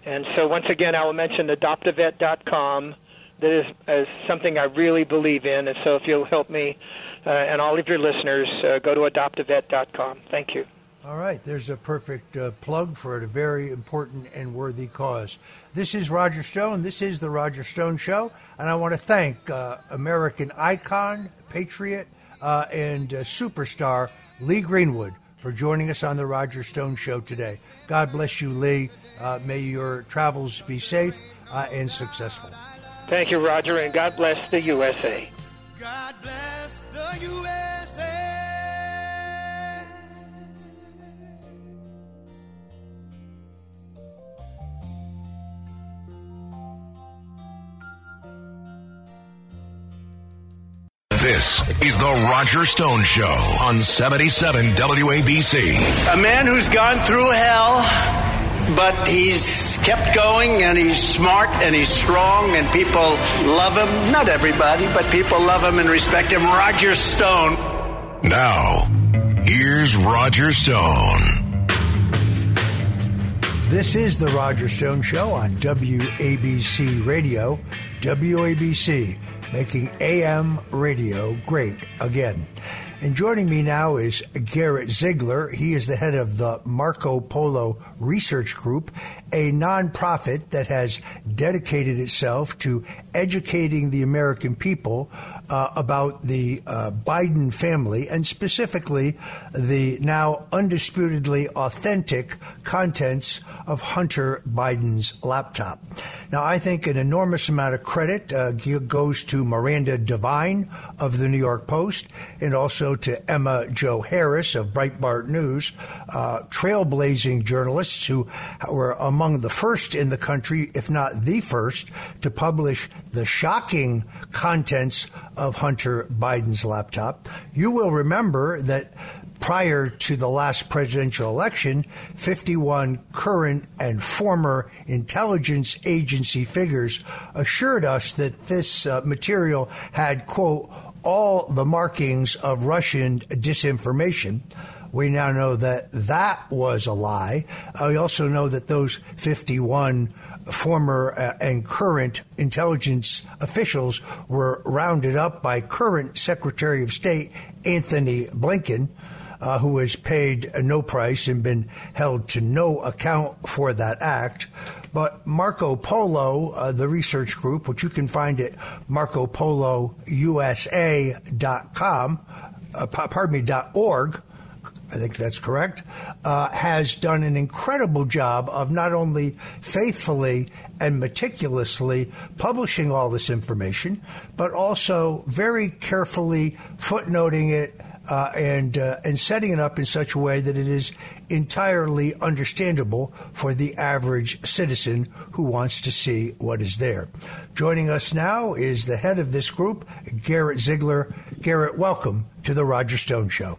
And so once again, I will mention adopt a vet dot com. That is, is something I really believe in. And so if you'll help me uh, and all of your listeners, uh, go to adopt a vet dot com. Thank you. All right. There's a perfect uh, plug for a very important and worthy cause. This is Roger Stone. This is The Roger Stone Show. And I want to thank uh, American icon, patriot, uh, and uh, superstar Lee Greenwood for joining us on The Roger Stone Show today. God bless you, Lee. Uh, may your travels be safe uh, and successful. Thank you, Roger, and God bless the U S A. God bless the U S A. This is The Roger Stone Show on seventy-seven W A B C. A man who's gone through hell, but he's kept going, and he's smart, and he's strong, and people love him. Not everybody, but people love him and respect him. Roger Stone. Now, here's Roger Stone. This is The Roger Stone Show on W A B C Radio. W A B C. Making A M radio great again. And joining me now is Garrett Ziegler. He is the head of the Marco Polo Research Group, a nonprofit that has dedicated itself to educating the American people uh, about the uh, Biden family, and specifically the now undisputedly authentic contents of Hunter Biden's laptop. Now, I think an enormous amount of credit uh, goes to Miranda Devine of the New York Post, and also to Emma Jo Harris of Breitbart News, uh, trailblazing journalists who were among Among the first in the country, if not the first, to publish the shocking contents of Hunter Biden's laptop. You will remember that prior to the last presidential election, fifty-one current and former intelligence agency figures assured us that this uh, material had, quote, all the markings of Russian disinformation. We now know that that was a lie. Uh, we also know that those fifty-one former uh, and current intelligence officials were rounded up by current Secretary of State Anthony Blinken, uh, who has paid no price and been held to no account for that act. But Marco Polo, uh, the research group, which you can find at marco polo u s a dot com, uh, pardon me, dot org, I think that's correct, uh, has done an incredible job of not only faithfully and meticulously publishing all this information, but also very carefully footnoting it uh, and uh, and setting it up in such a way that it is entirely understandable for the average citizen who wants to see what is there. Joining us now is the head of this group, Garrett Ziegler. Garrett, welcome to The Roger Stone Show.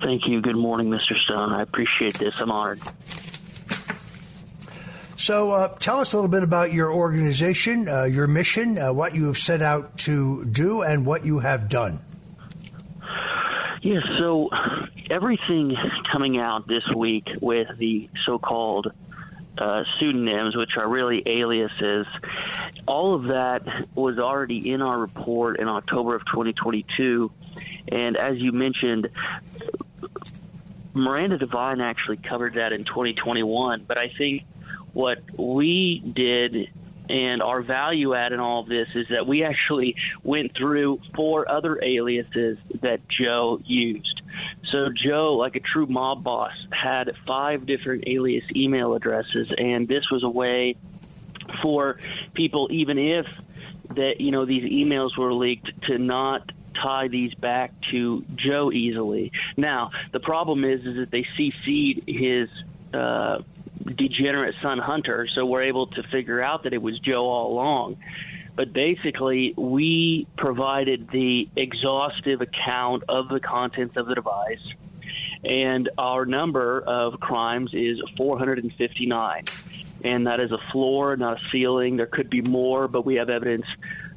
Thank you. Good morning, Mister Stone. I appreciate this. I'm honored. So uh, tell us a little bit about your organization, uh, your mission, uh, what you have set out to do, and what you have done. Yes. Yeah, so everything coming out this week with the so-called uh, pseudonyms, which are really aliases, all of that was already in our report in October of twenty twenty-two. And as you mentioned, Miranda Devine actually covered that in twenty twenty-one. But I think what we did and our value add in all of this is that we actually went through four other aliases that Joe used. So Joe, like a true mob boss, had five different alias email addresses. And this was a way for people, even if that, you know, these emails were leaked, to not tie these back to Joe easily. Now, the problem is, is that they C C'd his uh, degenerate son Hunter, so we're able to figure out that it was Joe all along. But basically, we provided the exhaustive account of the contents of the device, and our number of crimes is four hundred fifty-nine. And that is a floor, not a ceiling. There could be more, but we have evidence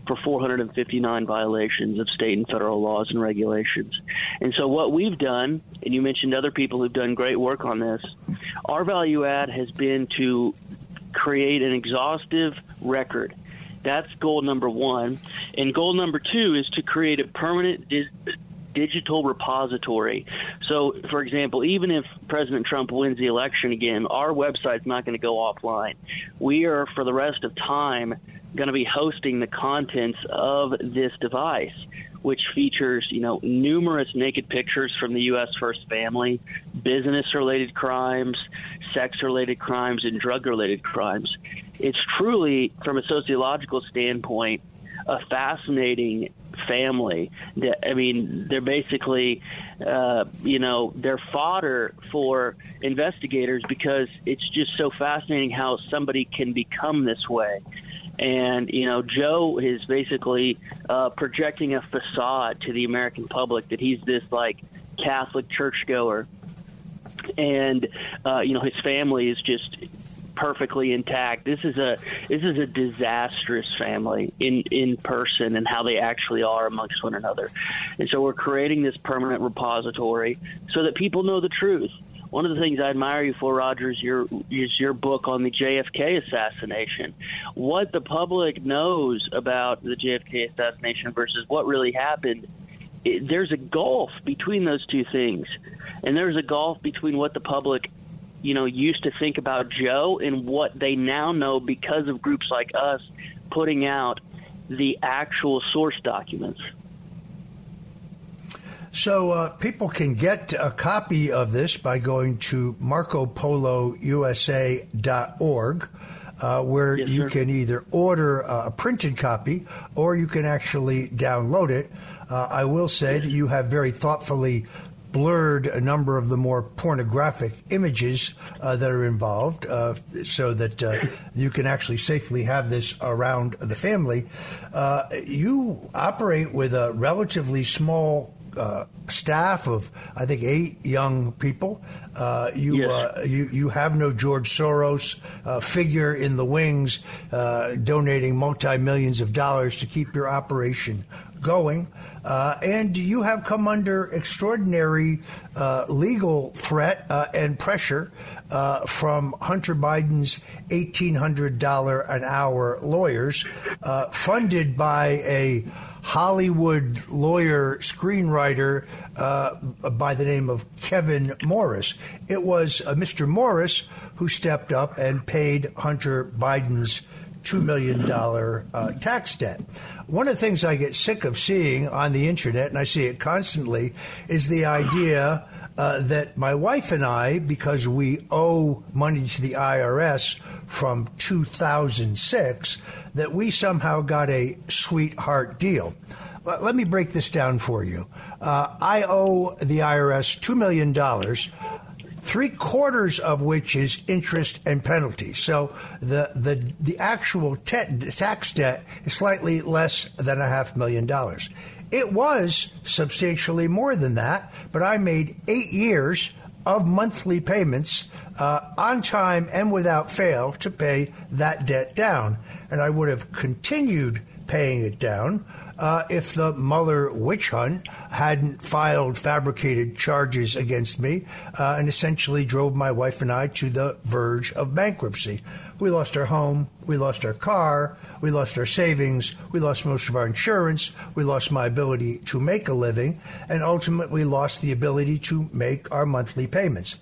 for four hundred fifty-nine violations of state and federal laws and regulations. And so what we've done, and you mentioned other people who've done great work on this, our value add has been to create an exhaustive record. That's goal number one. And goal number two is to create a permanent dis- digital repository. So, for example, even if President Trump wins the election again, our website's not going to go offline. We are, for the rest of time, going to be hosting the contents of this device, which features, you know, numerous naked pictures from the U S first family, business-related crimes, sex-related crimes, and drug-related crimes. It's truly, from a sociological standpoint, a fascinating family. I mean, they're basically, uh, you know, they're fodder for investigators because it's just so fascinating how somebody can become this way. And, you know, Joe is basically uh, projecting a facade to the American public that he's this, like, Catholic churchgoer. And, uh, you know, his family is just perfectly intact. This is a this is a disastrous family in, in person and how they actually are amongst one another. And so we're creating this permanent repository so that people know the truth. One of the things I admire you for, Roger, is your, is your book on the J F K assassination. What the public knows about the J F K assassination versus what really happened, it, there's a gulf between those two things. And there's a gulf between what the public, you know, used to think about Joe and what they now know because of groups like us putting out the actual source documents. So uh, people can get a copy of this by going to marco polo u s a dot org, uh, where yes, you can either order a printed copy or you can actually download it. Uh, I will say yes. that you have very thoughtfully blurred a number of the more pornographic images uh, that are involved uh, so that uh, you can actually safely have this around the family. Uh, you operate with a relatively small Uh, staff of, I think, eight young people. Uh, you, yes. uh, you you have no George Soros uh, figure in the wings uh, donating multi-millions of dollars to keep your operation going. Uh, and you have come under extraordinary uh, legal threat uh, and pressure uh, from Hunter Biden's eighteen hundred dollars an hour lawyers, uh, funded by a Hollywood lawyer screenwriter uh, by the name of Kevin Morris. It was uh, Mister Morris who stepped up and paid Hunter Biden's two million dollars uh, tax debt. One of the things I get sick of seeing on the internet, and I see it constantly, is the idea uh, that my wife and I, because we owe money to the I R S from two thousand six, that we somehow got a sweetheart deal. Let me break this down for you. Uh, I owe the I R S two million dollars, three quarters of which is interest and penalties. So the the, the actual te- tax debt is slightly less than a half million dollars. It was substantially more than that, but I made eight years of monthly payments uh, on time and without fail to pay that debt down. And I would have continued paying it down uh, if the Mueller witch hunt hadn't filed fabricated charges against me uh, and essentially drove my wife and I to the verge of bankruptcy. We lost our home. We lost our car. We lost our savings. We lost most of our insurance. We lost my ability to make a living. And ultimately lost the ability to make our monthly payments.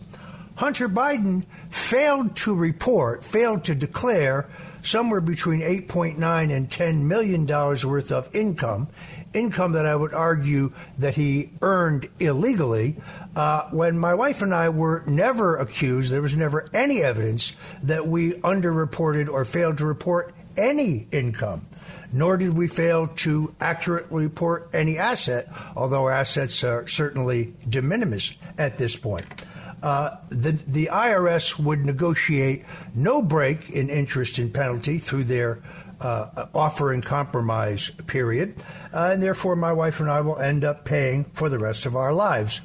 Hunter Biden failed to report, failed to declare somewhere between eight point nine and ten million dollars worth of income, income that I would argue that he earned illegally, uh, when my wife and I were never accused. There was never any evidence that we underreported or failed to report any income, nor did we fail to accurately report any asset, although assets are certainly de minimis at this point. Uh, the, the I R S would negotiate no break in interest and penalty through their uh, offer and compromise period, uh, and therefore my wife and I will end up paying for the rest of our lives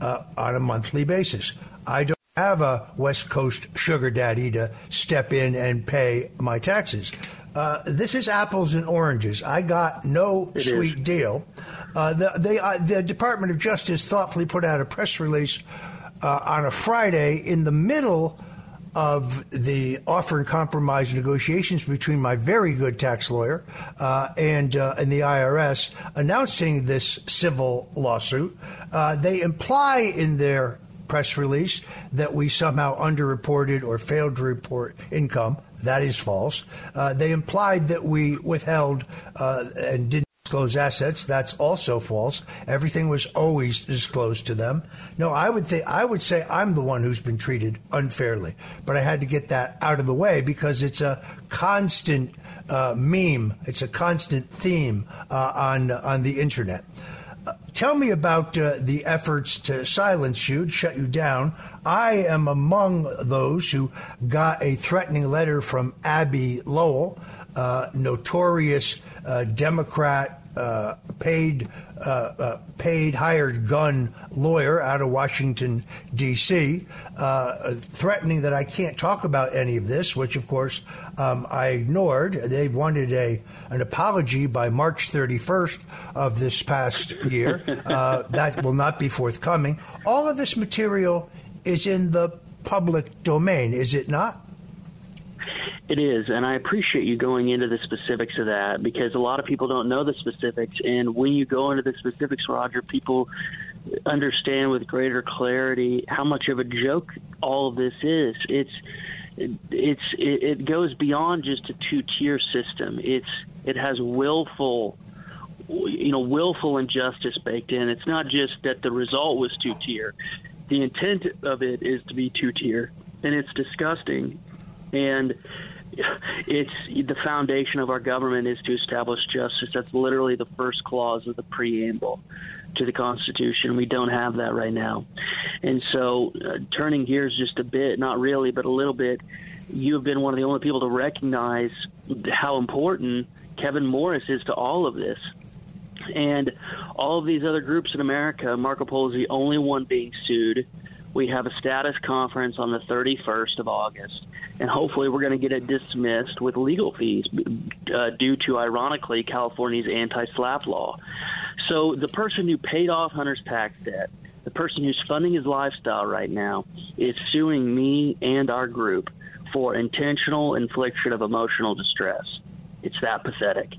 uh, on a monthly basis. I don't have a West Coast sugar daddy to step in and pay my taxes. Uh, this is apples and oranges. I got no it sweet is. deal. Uh, the, they, uh, the Department of Justice thoughtfully put out a press release uh, on a Friday in the middle of the offer and compromise negotiations between my very good tax lawyer uh, and, uh, and the I R S announcing this civil lawsuit. Uh, they imply in their press release that we somehow underreported or failed to report income. That is false. Uh, they implied that we withheld uh, and didn't disclose assets. That's also false. Everything was always disclosed to them. No, I would think I would say I'm the one who's been treated unfairly. But I had to get that out of the way because it's a constant uh, meme. It's a constant theme uh, on on the internet. Uh, tell me about uh, the efforts to silence you, to shut you down. I am among those who got a threatening letter from Abby Lowell, uh, notorious uh, Democrat, uh, paid, uh, uh, paid hired gun lawyer out of Washington, D C, uh, threatening that I can't talk about any of this, which, of course, um, I ignored. They wanted a an apology by March thirty-first of this past year. Uh, that will not be forthcoming. All of this material is in the public domain, is it not? It is, and I appreciate you going into the specifics of that because a lot of people don't know the specifics. And when you go into the specifics, Roger, people understand with greater clarity how much of a joke all of this is. It's it's it goes beyond just a two-tier system. It's it has willful you know willful injustice baked in. It's not just that the result was two-tier. The intent of it is to be two-tier, and it's disgusting. And it's the foundation of our government is to establish justice. That's literally the first clause of the preamble to the Constitution. We don't have that right now. And so uh, turning gears just a bit, not really, but a little bit, you have been one of the only people to recognize how important Kevin Morris is to all of this. And all of these other groups in America, Marco Polo is the only one being sued. We have a status conference on the thirty-first of August, and hopefully we're going to get it dismissed with legal fees uh, due to, ironically, California's anti-slap law. So the person who paid off Hunter's tax debt, the person who's funding his lifestyle right now, is suing me and our group for intentional infliction of emotional distress. It's that pathetic.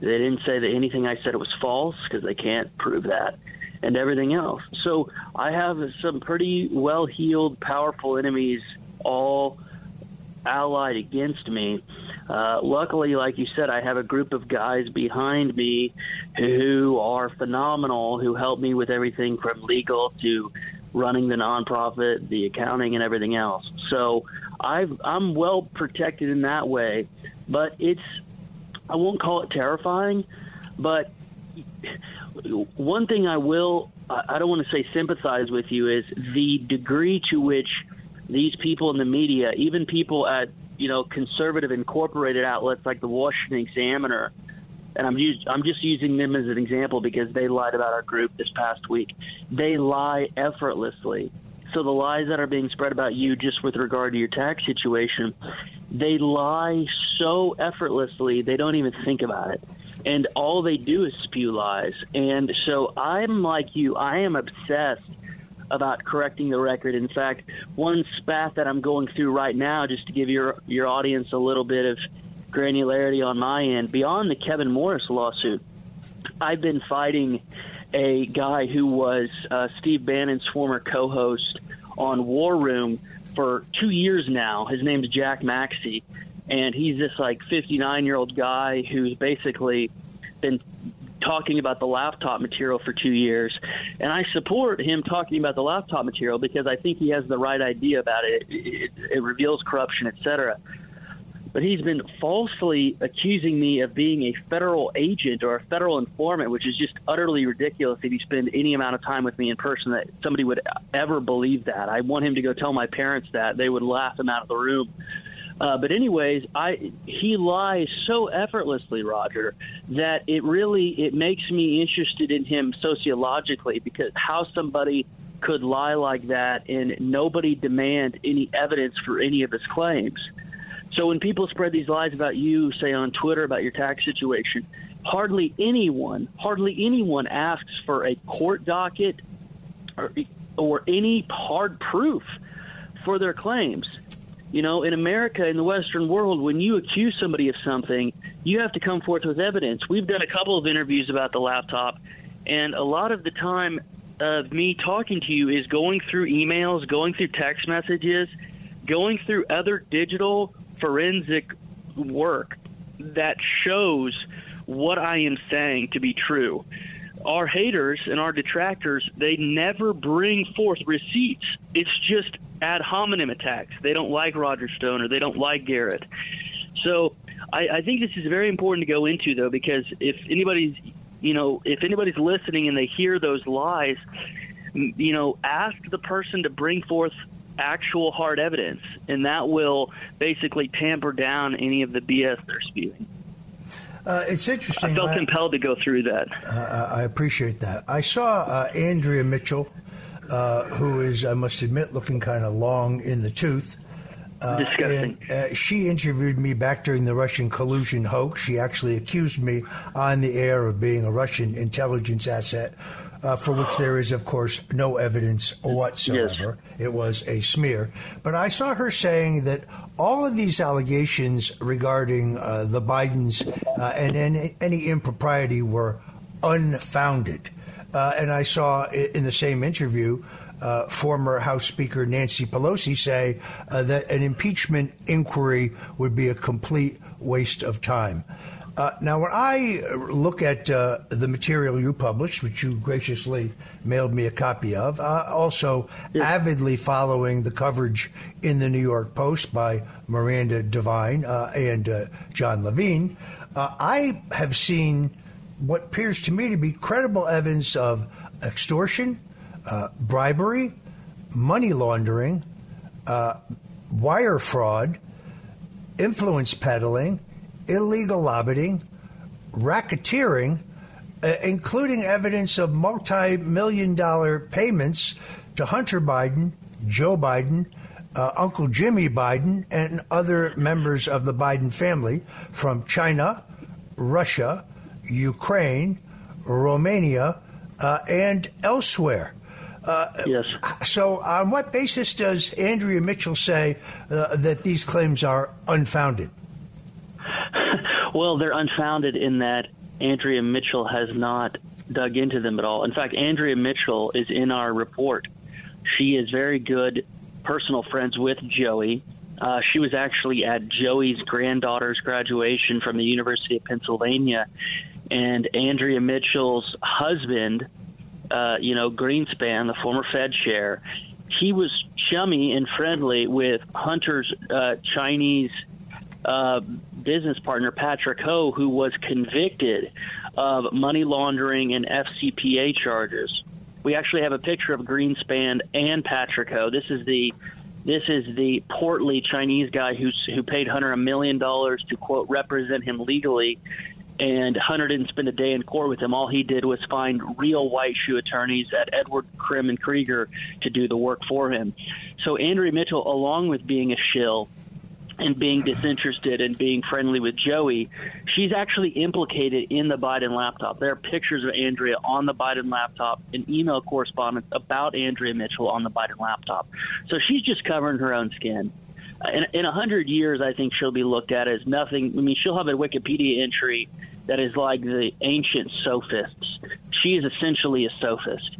They didn't say that anything I said it was false because they can't prove that and everything else. So I have some pretty well-heeled, powerful enemies all allied against me. Uh, luckily, like you said, I have a group of guys behind me who are phenomenal, who help me with everything from legal to running the nonprofit, the accounting, and everything else. So I've, I'm well protected in that way, but it's I won't call it terrifying, but one thing I will – I don't want to say sympathize with you is the degree to which these people in the media, even people at, you know, conservative incorporated outlets like the Washington Examiner, and I'm, use, I'm just using them as an example because they lied about our group this past week. They lie effortlessly. So the lies that are being spread about you just with regard to your tax situation, they lie so effortlessly they don't even think about it. And all they do is spew lies. And so I'm like you. I am obsessed about correcting the record. In fact, one spat that I'm going through right now, just to give your, your audience a little bit of granularity on my end, beyond the Kevin Morris lawsuit, I've been fighting a guy who was uh, Steve Bannon's former co-host on War Room for two years now. His name's Jack Maxey, and he's this like fifty-nine-year-old guy who's basically been talking about the laptop material for two years. And I support him talking about the laptop material because I think he has the right idea about it. It, it, it reveals corruption, et cetera. But he's been falsely accusing me of being a federal agent or a federal informant, which is just utterly ridiculous if you spend any amount of time with me in person that somebody would ever believe that. I want him to go tell my parents that. They would laugh him out of the room. Uh, but anyways, I he lies so effortlessly, Roger, that it really it makes me interested in him sociologically, because how somebody could lie like that and nobody demand any evidence for any of his claims. So when people spread these lies about you, say on Twitter, about your tax situation, hardly anyone, hardly anyone asks for a court docket or, or any hard proof for their claims. You know, in America, in the Western world, when you accuse somebody of something, you have to come forth with evidence. We've done a couple of interviews about the laptop, and a lot of the time of me talking to you is going through emails, going through text messages, going through other digital forensic work that shows what I am saying to be true. Our haters and our detractors, they never bring forth receipts. It's just ad hominem attacks. They don't like Roger Stone, or they don't like Garrett. So I, I think this is very important to go into, though, because if anybody's, you know, if anybody's listening and they hear those lies, you know, ask the person to bring forth actual hard evidence, and that will basically tamper down any of the B S they're spewing. Uh, it's interesting. I felt I, compelled to go through that. Uh, I appreciate that. I saw uh, Andrea Mitchell, uh, who is, I must admit, looking kind of long in the tooth. Uh, Disgusting. And, uh, she interviewed me back during the Russian collusion hoax. She actually accused me on the air of being a Russian intelligence asset, uh, for which there is, of course, no evidence whatsoever. Yes. It was a smear. But I saw her saying that all of these allegations regarding uh, the Bidens uh, and, and any impropriety were unfounded. Uh, and I saw in the same interview uh, former House Speaker Nancy Pelosi say uh, that an impeachment inquiry would be a complete waste of time. Uh, now, when I look at uh, the material you published, which you graciously mailed me a copy of, uh, also yes. avidly following the coverage in the New York Post by Miranda Devine uh, and uh, John Levine, uh, I have seen what appears to me to be credible evidence of extortion, uh, bribery, money laundering, uh, wire fraud, influence peddling, illegal lobbying, racketeering, uh, including evidence of multi-million dollar payments to Hunter Biden, Joe Biden, uh, Uncle Jimmy Biden, and other members of the Biden family from China, Russia, Ukraine, Romania, uh, and elsewhere. Uh, yes. So on what basis does Andrea Mitchell say uh, that these claims are unfounded? Well, they're unfounded in that Andrea Mitchell has not dug into them at all. In fact, Andrea Mitchell is in our report. She is very good personal friends with Joey. Uh, she was actually at Joey's granddaughter's graduation from the University of Pennsylvania, and Andrea Mitchell's husband, uh, you know, Greenspan, the former Fed chair, he was chummy and friendly with Hunter's uh, Chinese Uh, business partner Patrick Ho, who was convicted of money laundering and F C P A charges. We actually have a picture of Greenspan and Patrick Ho. This is the this is the portly Chinese guy who who paid Hunter a million dollars to, quote, represent him legally, and Hunter didn't spend a day in court with him. All he did was find real white shoe attorneys at Edward Krim and Krieger to do the work for him. So Andrea Mitchell, along with being a shill and being disinterested and being friendly with Joey, she's actually implicated in the Biden laptop. There are pictures of Andrea on the Biden laptop and email correspondence about Andrea Mitchell on the Biden laptop. So she's just covering her own skin. In, in one hundred years, I think she'll be looked at as nothing. I mean, she'll have a Wikipedia entry that is like the ancient sophists. She is essentially a sophist.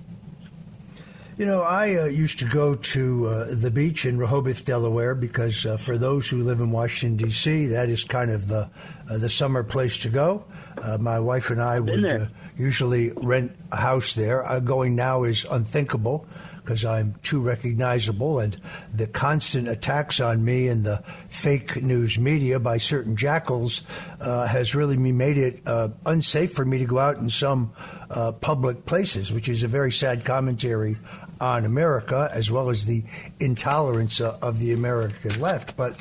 You know, I uh, used to go to uh, the beach in Rehoboth, Delaware, because uh, for those who live in Washington, D C, that is kind of the uh, the summer place to go. Uh, my wife and I would uh, usually rent a house there. Uh, going now is unthinkable because I'm too recognizable, and the constant attacks on me and the fake news media by certain jackals uh, has really made it uh, unsafe for me to go out in some uh, public places, which is a very sad commentary on America, as well as the intolerance uh, of the American left. But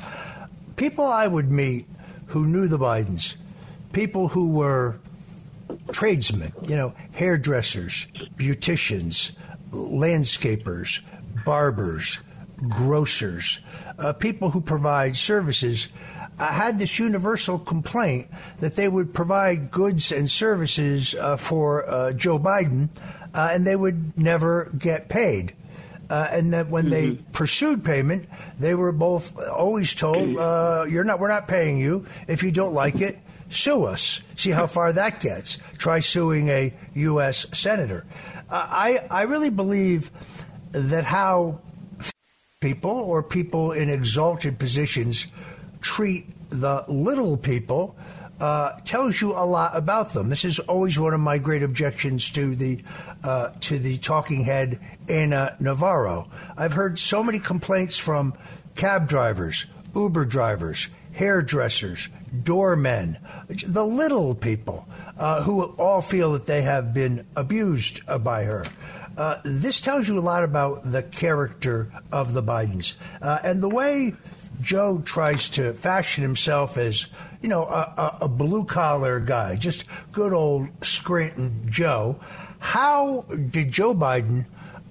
people I would meet who knew the Bidens, people who were tradesmen, you know, hairdressers, beauticians, landscapers, barbers, grocers, uh, people who provide services, uh, had this universal complaint that they would provide goods and services uh, for uh, Joe Biden, uh, and they would never get paid. Uh, and that when mm-hmm. they pursued payment, they were both always told, uh, "You're not. We're not paying you. If you don't like it, sue us." See how far that gets. Try suing a U S senator. Uh, I I really believe that how people or people in exalted positions treat the little people uh, tells you a lot about them. This is always one of my great objections to the uh, to the talking head Ana Navarro. I've heard so many complaints from cab drivers, Uber drivers, hairdressers, doormen, the little people uh, who all feel that they have been abused uh, by her. Uh, this tells you a lot about the character of the Bidens. Uh, and the way Joe tries to fashion himself as, you know, a, a, a blue-collar guy, just good old Scranton Joe. How did Joe Biden,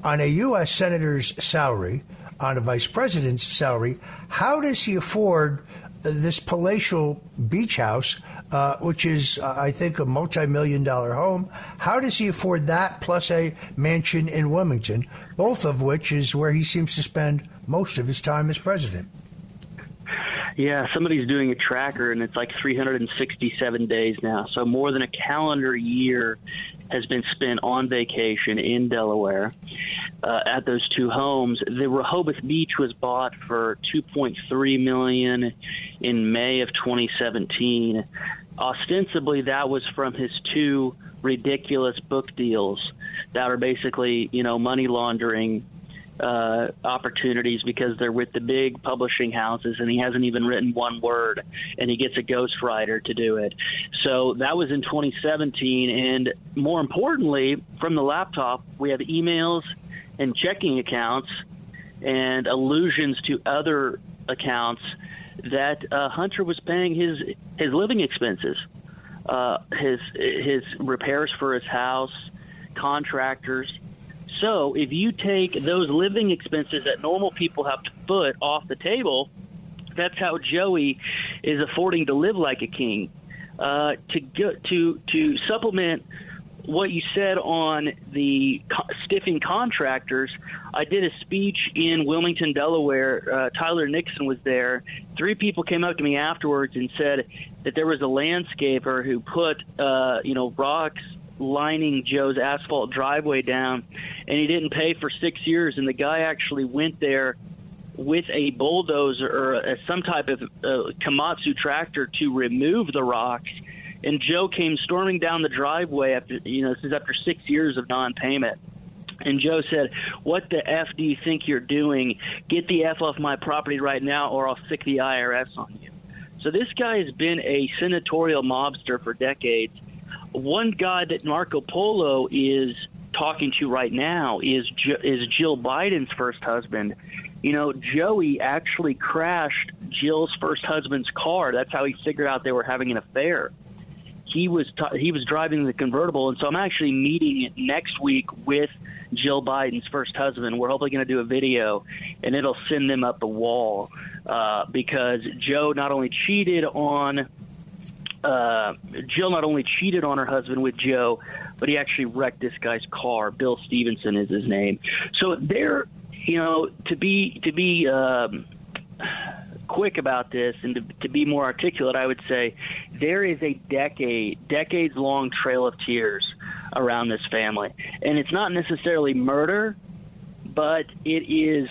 on a U S senator's salary, on a vice president's salary, how does he afford this palatial beach house, uh, which is, uh, I think, a multi-million dollar home? How does he afford that plus a mansion in Wilmington, both of which is where he seems to spend most of his time as president? Yeah, somebody's doing a tracker, and it's like three hundred sixty-seven days now. So more than a calendar year has been spent on vacation in Delaware uh, at those two homes. The Rehoboth Beach was bought for two point three million dollars in May of twenty seventeen. Ostensibly, that was from his two ridiculous book deals that are basically, you know, money laundering Uh, opportunities, because they're with the big publishing houses, and he hasn't even written one word, and he gets a ghostwriter to do it. So that was in twenty seventeen, and more importantly, from the laptop, we have emails and checking accounts and allusions to other accounts that uh, Hunter was paying his his living expenses, uh, his his repairs for his house, contractors. So if you take those living expenses that normal people have to foot off the table, that's how Joey is affording to live like a king. Uh, to go, to to supplement what you said on the co- stiffing contractors, I did a speech in Wilmington, Delaware. Uh, Tyler Nixon was there. Three people came up to me afterwards and said that there was a landscaper who put uh, you know rocks lining Joe's asphalt driveway down, and he didn't pay for six years, and the guy actually went there with a bulldozer or a, some type of uh, Komatsu tractor to remove the rocks, and Joe came storming down the driveway after, you know, this is after six years of non-payment. And Joe said, "What the F do you think you're doing? Get the F off my property right now, or I'll stick the I R S on you." So this guy has been a senatorial mobster for decades. One guy that Marco Polo is talking to right now is is Jill Biden's first husband. You know, Joey actually crashed Jill's first husband's car. That's how he figured out they were having an affair. He was t- he was driving the convertible, and so I'm actually meeting next week with Jill Biden's first husband. We're hopefully going to do a video, and it'll send them up the wall uh, because Joe not only cheated on Uh, Jill not only cheated on her husband with Joe, but he actually wrecked this guy's car. Bill Stevenson is his name. So there, you know, to be to be um, quick about this and to, to be more articulate, I would say there is a decade, decades long trail of tears around this family, and it's not necessarily murder, but it is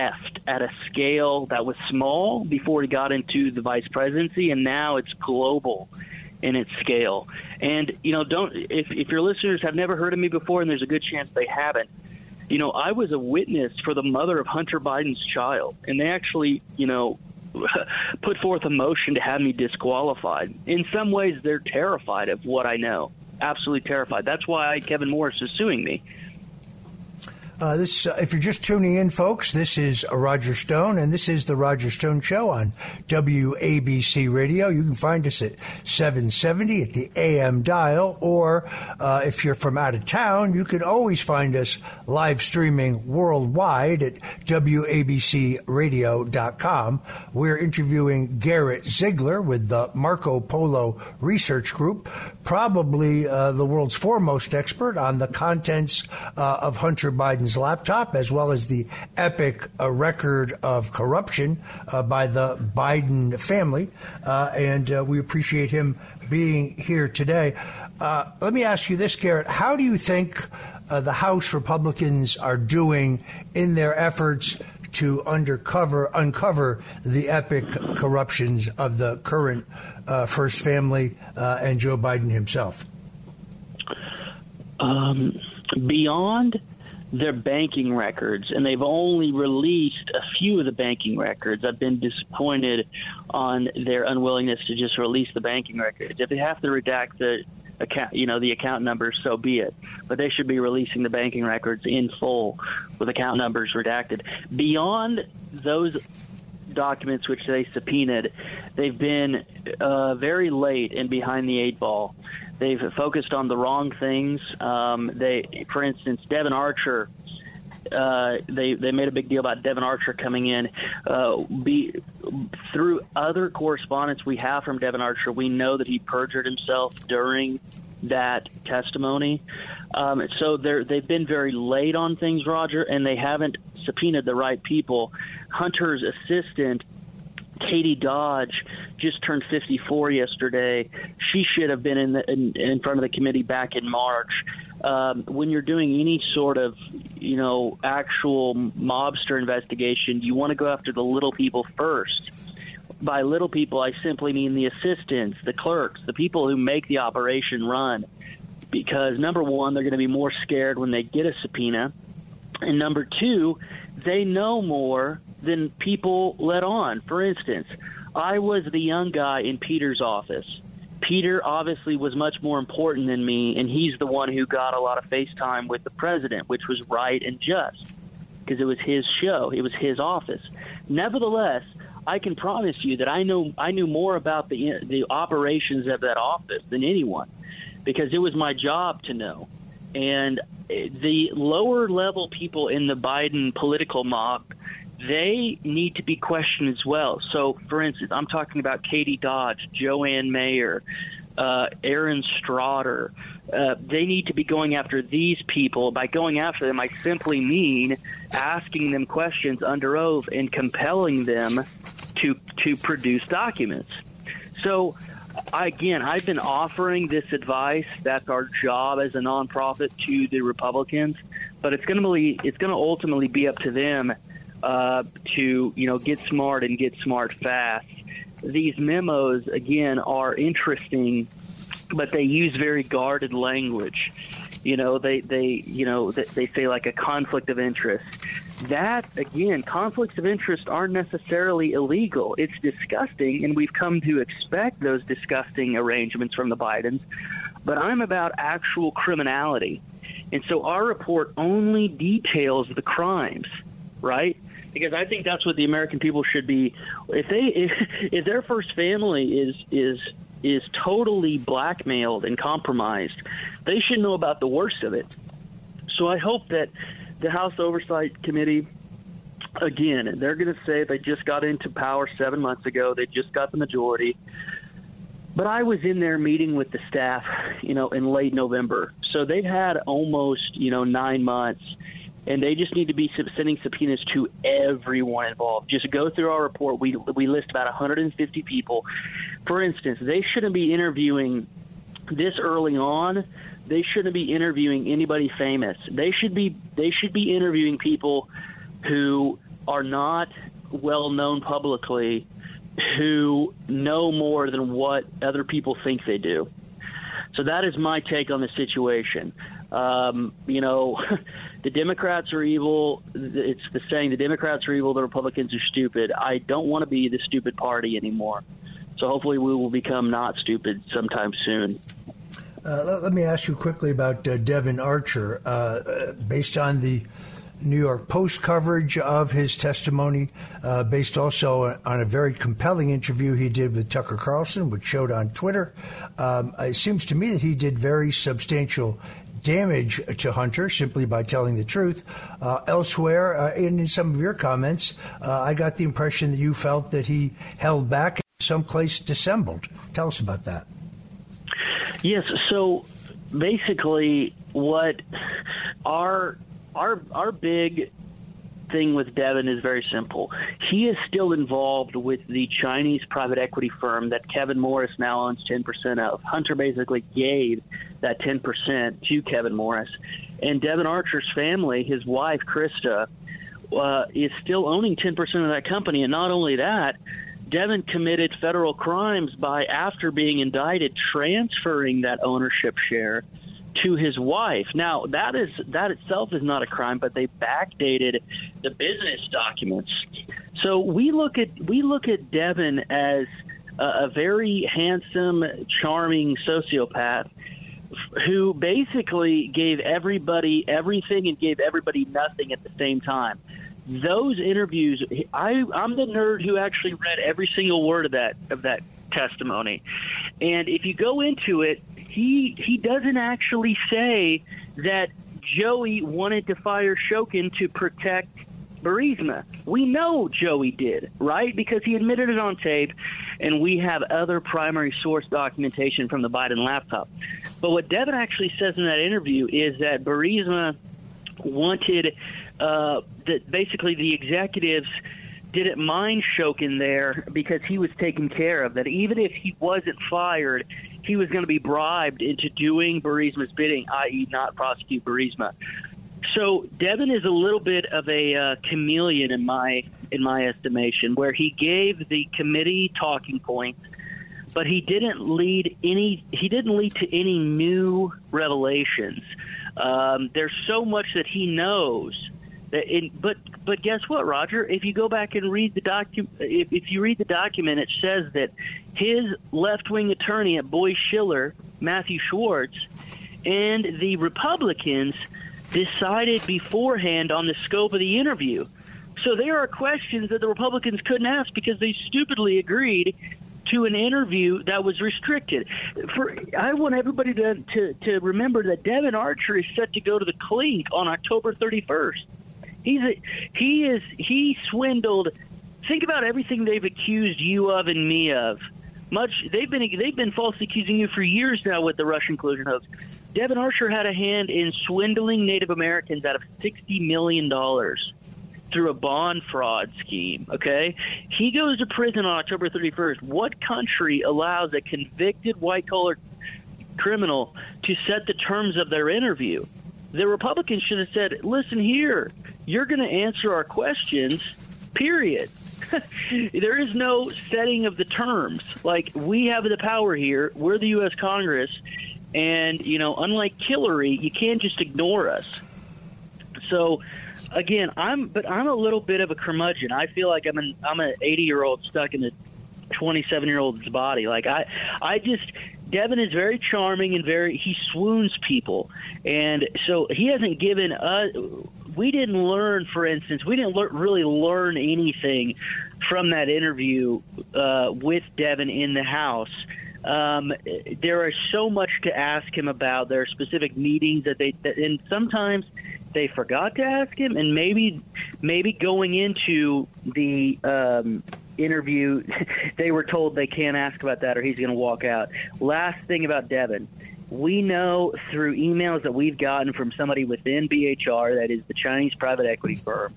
theft at a scale that was small before he got into the vice presidency, and now it's global in its scale. And, you know, don't if, if your listeners have never heard of me before, and there's a good chance they haven't, you know, I was a witness for the mother of Hunter Biden's child, and they actually, you know, put forth a motion to have me disqualified. In some ways, they're terrified of what I know, absolutely terrified. That's why Kevin Morris is suing me. Uh, this, uh, if you're just tuning in, folks, this is Roger Stone, and this is The Roger Stone Show on W A B C Radio. You can find us at seven seventy at the A M dial, or uh, if you're from out of town, you can always find us live streaming worldwide at W A B C radio dot com. We're interviewing Garrett Ziegler with the Marco Polo Research Group, probably uh, the world's foremost expert on the contents uh, of Hunter Biden's laptop, as well as the epic uh, record of corruption uh, by the Biden family. Uh, and uh, we appreciate him being here today. Uh, let me ask you this, Garrett. How do you think uh, the House Republicans are doing in their efforts to undercover, uncover the epic corruptions of the current uh, first family uh, and Joe Biden himself? Um, beyond their banking records, and they've only released a few of the banking records. I've been disappointed on their unwillingness to just release the banking records. If they have to redact the account, you know, the account numbers, so be it. But they should be releasing the banking records in full with account numbers redacted. Beyond those documents which they subpoenaed, they've been uh, very late and behind the eight ball. They've focused on the wrong things. Um, they, for instance, Devin Archer. Uh, they they made a big deal about Devin Archer coming in. Uh, be, through other correspondence we have from Devin Archer, we know that he perjured himself during that testimony. Um, so they're, they've been very late on things, Roger, and they haven't subpoenaed the right people. Hunter's assistant, Katie Dodge, just turned fifty-four yesterday. She should have been in the, in, in front of the committee back in March. Um, when you're doing any sort of, you know, actual mobster investigation, you want to go after the little people first. By little people, I simply mean the assistants, the clerks, the people who make the operation run. Because, number one, they're going to be more scared when they get a subpoena. And number two, they know more than people let on. For instance, I was the young guy in Peter's office. Peter obviously was much more important than me, and he's the one who got a lot of face time with the president, which was right and just, because it was his show. It was his office. Nevertheless, I can promise you that I know I knew more about the the operations of that office than anyone, because it was my job to know. And the lower-level people in the Biden political mob, they need to be questioned as well. So, for instance, I'm talking about Katie Dodge, Joanne Mayer, uh, Aaron Strotter. Uh, they need to be going after these people. By going after them, I simply mean asking them questions under oath and compelling them to to produce documents. So, again, I've been offering this advice. That's our job as a nonprofit to the Republicans. But it's going to be it's going to ultimately be up to them Uh, to, you know, get smart and get smart fast. These memos, again, are interesting, but they use very guarded language. You know, they, they you know, they, they say like a conflict of interest. That, again, conflicts of interest aren't necessarily illegal. It's disgusting, and we've come to expect those disgusting arrangements from the Bidens. But I'm about actual criminality. And so our report only details the crimes, right? Because I think that's what the American people should be. If they, if, if their first family is is is totally blackmailed and compromised, they should know about the worst of it. So I hope that the House Oversight Committee, again, they're going to say they just got into power seven months ago. They just got the majority. But I was in there meeting with the staff, you know, in late November. So they've had almost, you know, nine months. And they just need to be sending subpoenas to everyone involved. Just go through our report. We we list about one hundred fifty people. For instance, they shouldn't be interviewing this early on. They shouldn't be interviewing anybody famous. They should be they should be interviewing people who are not well known publicly, who know more than what other people think they do. So that is my take on the situation. Um, you know, the Democrats are evil. It's the saying, the Democrats are evil, the Republicans are stupid. I don't want to be the stupid party anymore. So hopefully we will become not stupid sometime soon. Uh, let me ask you quickly about uh, Devin Archer. Uh, based on the New York Post coverage of his testimony, uh, based also on a very compelling interview he did with Tucker Carlson, which showed on Twitter. Um, it seems to me that he did very substantial damage to Hunter simply by telling the truth. Uh, elsewhere, uh, in, in some of your comments, uh, I got the impression that you felt that he held back, someplace dissembled. Tell us about that. Yes. So basically, what our our our big thing with Devin is very simple. He is still involved with the Chinese private equity firm that Kevin Morris now owns ten percent of. Hunter basically gave that ten percent to Kevin Morris. And Devin Archer's family, his wife, Krista, uh, is still owning ten percent of that company. And not only that, Devin committed federal crimes by, after being indicted, transferring that ownership share to his wife. Now, that is that itself is not a crime, but they backdated the business documents. So we look at we look at Devin as a, a very handsome, charming sociopath who basically gave everybody everything and gave everybody nothing at the same time. Those interviews, I, I'm the nerd who actually read every single word of that of that testimony. And if you go into it, he he doesn't actually say that Joey wanted to fire Shokin to protect Burisma. We know Joey did, right? Because he admitted it on tape, and we have other primary source documentation from the Biden laptop. But what Devin actually says in that interview is that Burisma wanted uh, that basically the executives didn't mind Shokin there because he was taken care of, that even if he wasn't fired, he was going to be bribed into doing Burisma's bidding, that is not prosecute Burisma. So Devin is a little bit of a uh, chameleon in my in my estimation, where he gave the committee talking points, but he didn't lead any he didn't lead to any new revelations. Um, there's so much that he knows, that it, but but guess what, Roger? If you go back and read the docu- if, if you read the document, it says that his left-wing attorney at Boies Schiller, Matthew Schwartz, and the Republicans decided beforehand on the scope of the interview. So there are questions that the Republicans couldn't ask because they stupidly agreed to an interview that was restricted. For, I want everybody to, to, to remember that Devin Archer is set to go to the clink on October thirty-first. He's a, he is he swindled. Think about everything they've accused you of and me of. Much they've been they've been falsely accusing you for years now with the Russian collusion hoax. Devin Archer had a hand in swindling Native Americans out of sixty million dollars through a bond fraud scheme, okay? He goes to prison on October thirty-first. What country allows a convicted white-collar criminal to set the terms of their interview? The Republicans should have said, listen here, you're going to answer our questions, period. There is no setting of the terms. Like, we have the power here. We're the U S Congress. And, you know, unlike Hillary, you can't just ignore us. So, again, I'm but I'm a little bit of a curmudgeon. I feel like I'm an I'm an eighty-year-old stuck in a twenty-seven-year-old's body. Like I, I just Devin is very charming and very he swoons people, and so he hasn't given us. We didn't learn, for instance, we didn't le- really learn anything from that interview uh, with Devin in the House. Um, there is so much to ask him about. There are specific meetings that they that, and sometimes they forgot to ask him, and maybe maybe going into the um, interview, they were told they can't ask about that or he's going to walk out. Last thing about Devin. We know through emails that we've gotten from somebody within B H R, that is the Chinese private equity firm,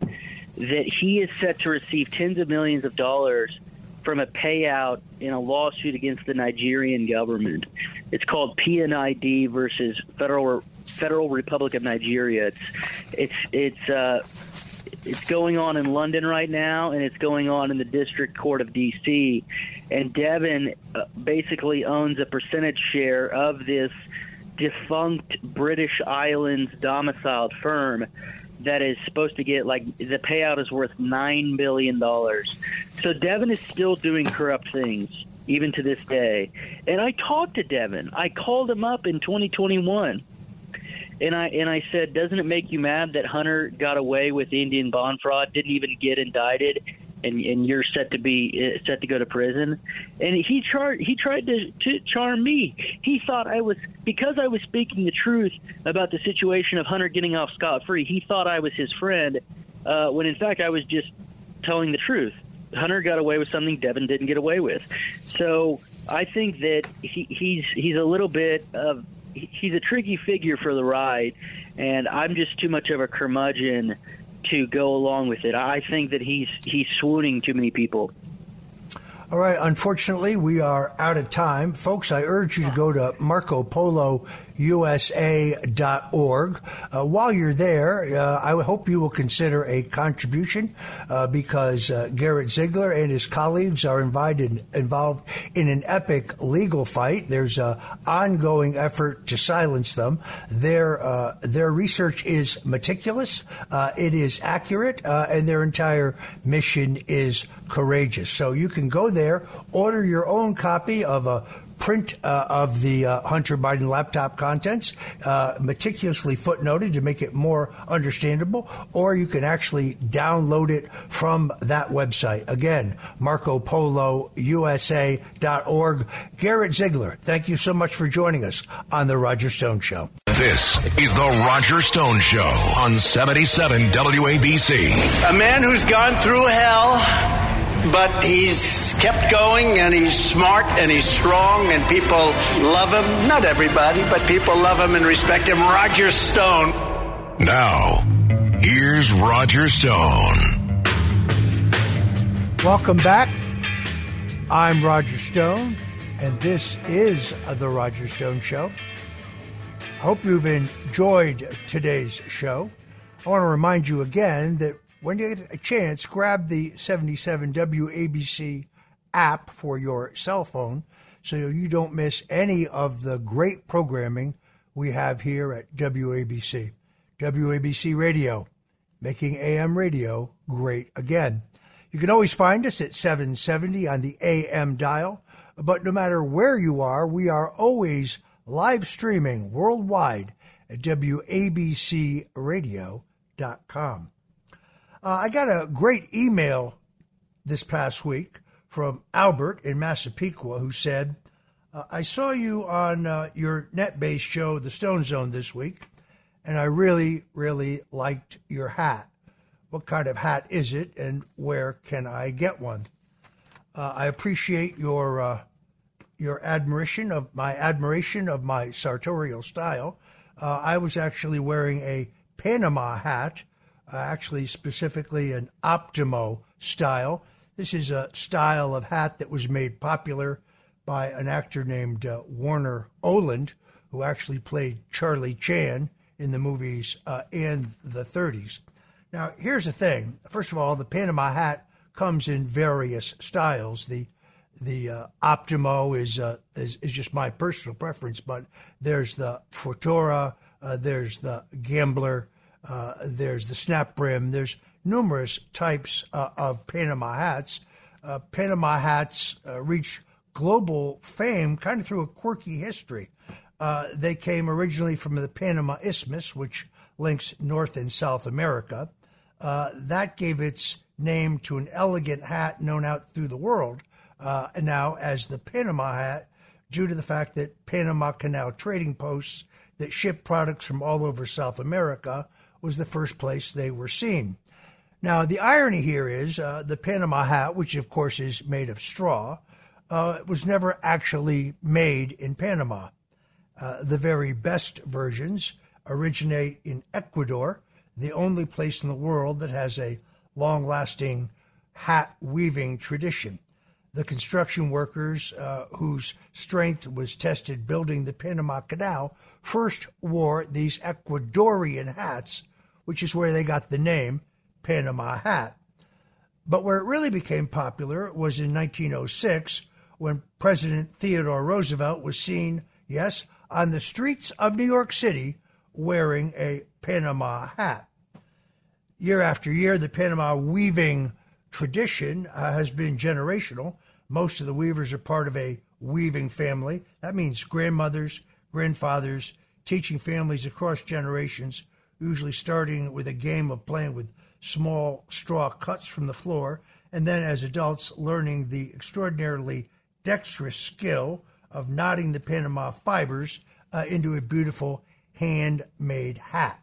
that he is set to receive tens of millions of dollars from a payout in a lawsuit against the Nigerian government. It's called P N I D versus Federal Federal Republic of Nigeria. It's it's it's uh, it's going on in London right now, and it's going on in the District Court of D C And Devin uh, basically owns a percentage share of this defunct British Islands domiciled firm that is supposed to get, like, the payout is worth nine billion dollars. So Devin is still doing corrupt things, even to this day. And I talked to Devin. I called him up in twenty twenty-one. And I and I said, doesn't it make you mad that Hunter got away with Indian bond fraud, didn't even get indicted, and, and you're set to be uh, set to go to prison? And he char- he tried to, to charm me. He thought I was, because I was speaking the truth about the situation of Hunter getting off scot-free, he thought I was his friend, uh, when in fact I was just telling the truth. Hunter got away with something Devin didn't get away with. So I think that he, he's he's a little bit of – he's a tricky figure for the ride, and I'm just too much of a curmudgeon to go along with it. I think that he's he's swooning too many people. All right. Unfortunately, we are out of time. Folks, I urge you to go to marco polo u s a dot org. Uh, while you're there, uh, I hope you will consider a contribution uh, because uh, Garrett Ziegler and his colleagues are invited, involved in an epic legal fight. There's an ongoing effort to silence them. Their, uh, their research is meticulous. Uh, it is accurate, uh, and their entire mission is courageous. So you can go there. There, order your own copy of a print uh, of the uh, Hunter Biden laptop contents, uh, meticulously footnoted to make it more understandable, or you can actually download it from that website. Again, marco polo u s a dot org. Garrett Ziegler, thank you so much for joining us on The Roger Stone Show. This is The Roger Stone Show on seventy-seven W A B C. A man who's gone through hell, but he's kept going, and he's smart, and he's strong, and people love him. Not everybody, but people love him and respect him. Roger Stone. Now, here's Roger Stone. Welcome back. I'm Roger Stone, and this is The Roger Stone Show. Hope you've enjoyed today's show. I want to remind you again that when you get a chance, grab the seventy-seven W A B C app for your cell phone so you don't miss any of the great programming we have here at W A B C. W A B C Radio, making A M radio great again. You can always find us at seven seventy on the A M dial, but no matter where you are, we are always live streaming worldwide at W A B C radio dot com. Uh, I got a great email this past week from Albert in Massapequa, who said, uh, I saw you on uh, your net-based show, The Stone Zone, this week, and I really, really liked your hat. What kind of hat is it, and where can I get one? Uh, I appreciate your uh, your admiration of my admiration of my sartorial style. Uh, I was actually wearing a Panama hat, Uh, actually specifically an Optimo style. This is a style of hat that was made popular by an actor named uh, Warner Oland, who actually played Charlie Chan in the movies uh, and the thirties. Now, here's the thing. First of all, the Panama hat comes in various styles. The the uh, Optimo is, uh, is, is just my personal preference, but there's the Futura, uh, there's the Gambler, Uh, there's the snap brim. There's numerous types uh, of Panama hats. Uh, Panama hats uh, reached global fame kind of through a quirky history. Uh, they came originally from the Panama Isthmus, which links North and South America. Uh, that gave its name to an elegant hat known out through the world uh, now as the Panama hat, due to the fact that Panama Canal trading posts that ship products from all over South America was the first place they were seen. Now, the irony here is uh, the Panama hat, which of course is made of straw, uh, was never actually made in Panama. Uh, the very best versions originate in Ecuador, the only place in the world that has a long-lasting hat weaving tradition. The construction workers uh, whose strength was tested building the Panama Canal first wore these Ecuadorian hats, which is where they got the name Panama hat. But where it really became popular was in nineteen oh six, when President Theodore Roosevelt was seen, yes, on the streets of New York City wearing a Panama hat. Year after year, the Panama weaving tradition uh, has been generational. Most of the weavers are part of a weaving family. That means grandmothers, grandfathers, teaching families across generations, usually starting with a game of playing with small straw cuts from the floor, and then as adults learning the extraordinarily dexterous skill of knotting the Panama fibers uh, into a beautiful handmade hat.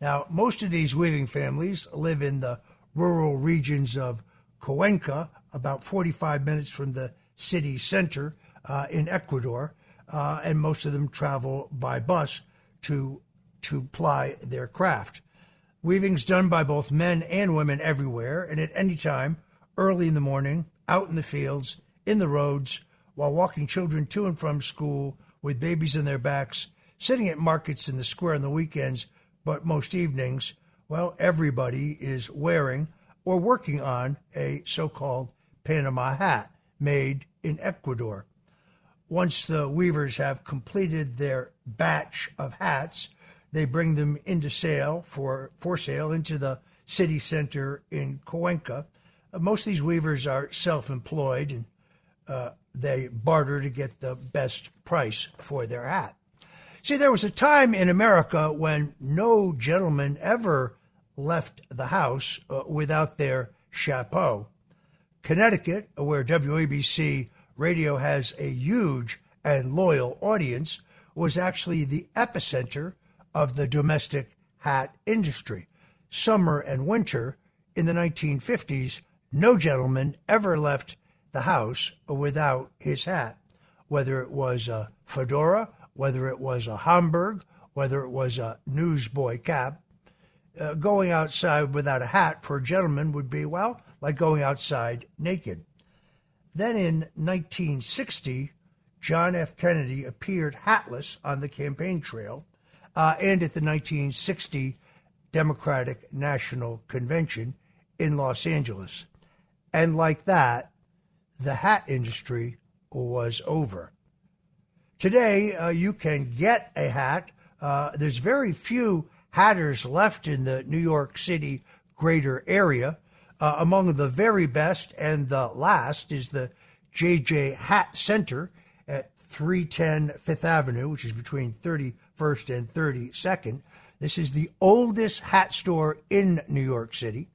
Now, most of these weaving families live in the rural regions of Cuenca, about forty-five minutes from the city center uh, in Ecuador, uh, and most of them travel by bus to, to ply their craft. Weaving's done by both men and women everywhere, and at any time, early in the morning, out in the fields, in the roads, while walking children to and from school with babies on their backs, sitting at markets in the square on the weekends, but most evenings, well, everybody is wearing or working on a so-called Panama hat made in Ecuador. Once the weavers have completed their batch of hats, they bring them into sale for, for sale into the city center in Cuenca. Most of these weavers are self-employed, and uh, they barter to get the best price for their hat. See, there was a time in America when no gentleman ever left the house uh, without their chapeau. Connecticut, where W A B C radio has a huge and loyal audience, was actually the epicenter of the domestic hat industry. Summer and winter in the nineteen fifties, no gentleman ever left the house without his hat, whether it was a fedora, whether it was a Homburg, whether it was a newsboy cap. Uh, going outside without a hat for a gentleman would be, well, like going outside naked. Then in nineteen sixty, John F. Kennedy appeared hatless on the campaign trail, Uh, and at the nineteen sixty Democratic National Convention in Los Angeles. And like that, the hat industry was over. Today, uh, you can get a hat. Uh, there's very few hatters left in the New York City greater area. Uh, among the very best and the last is the J J Hat Center at three ten Fifth Avenue, which is between thirty-first and thirty-second. This is the oldest hat store in New York City,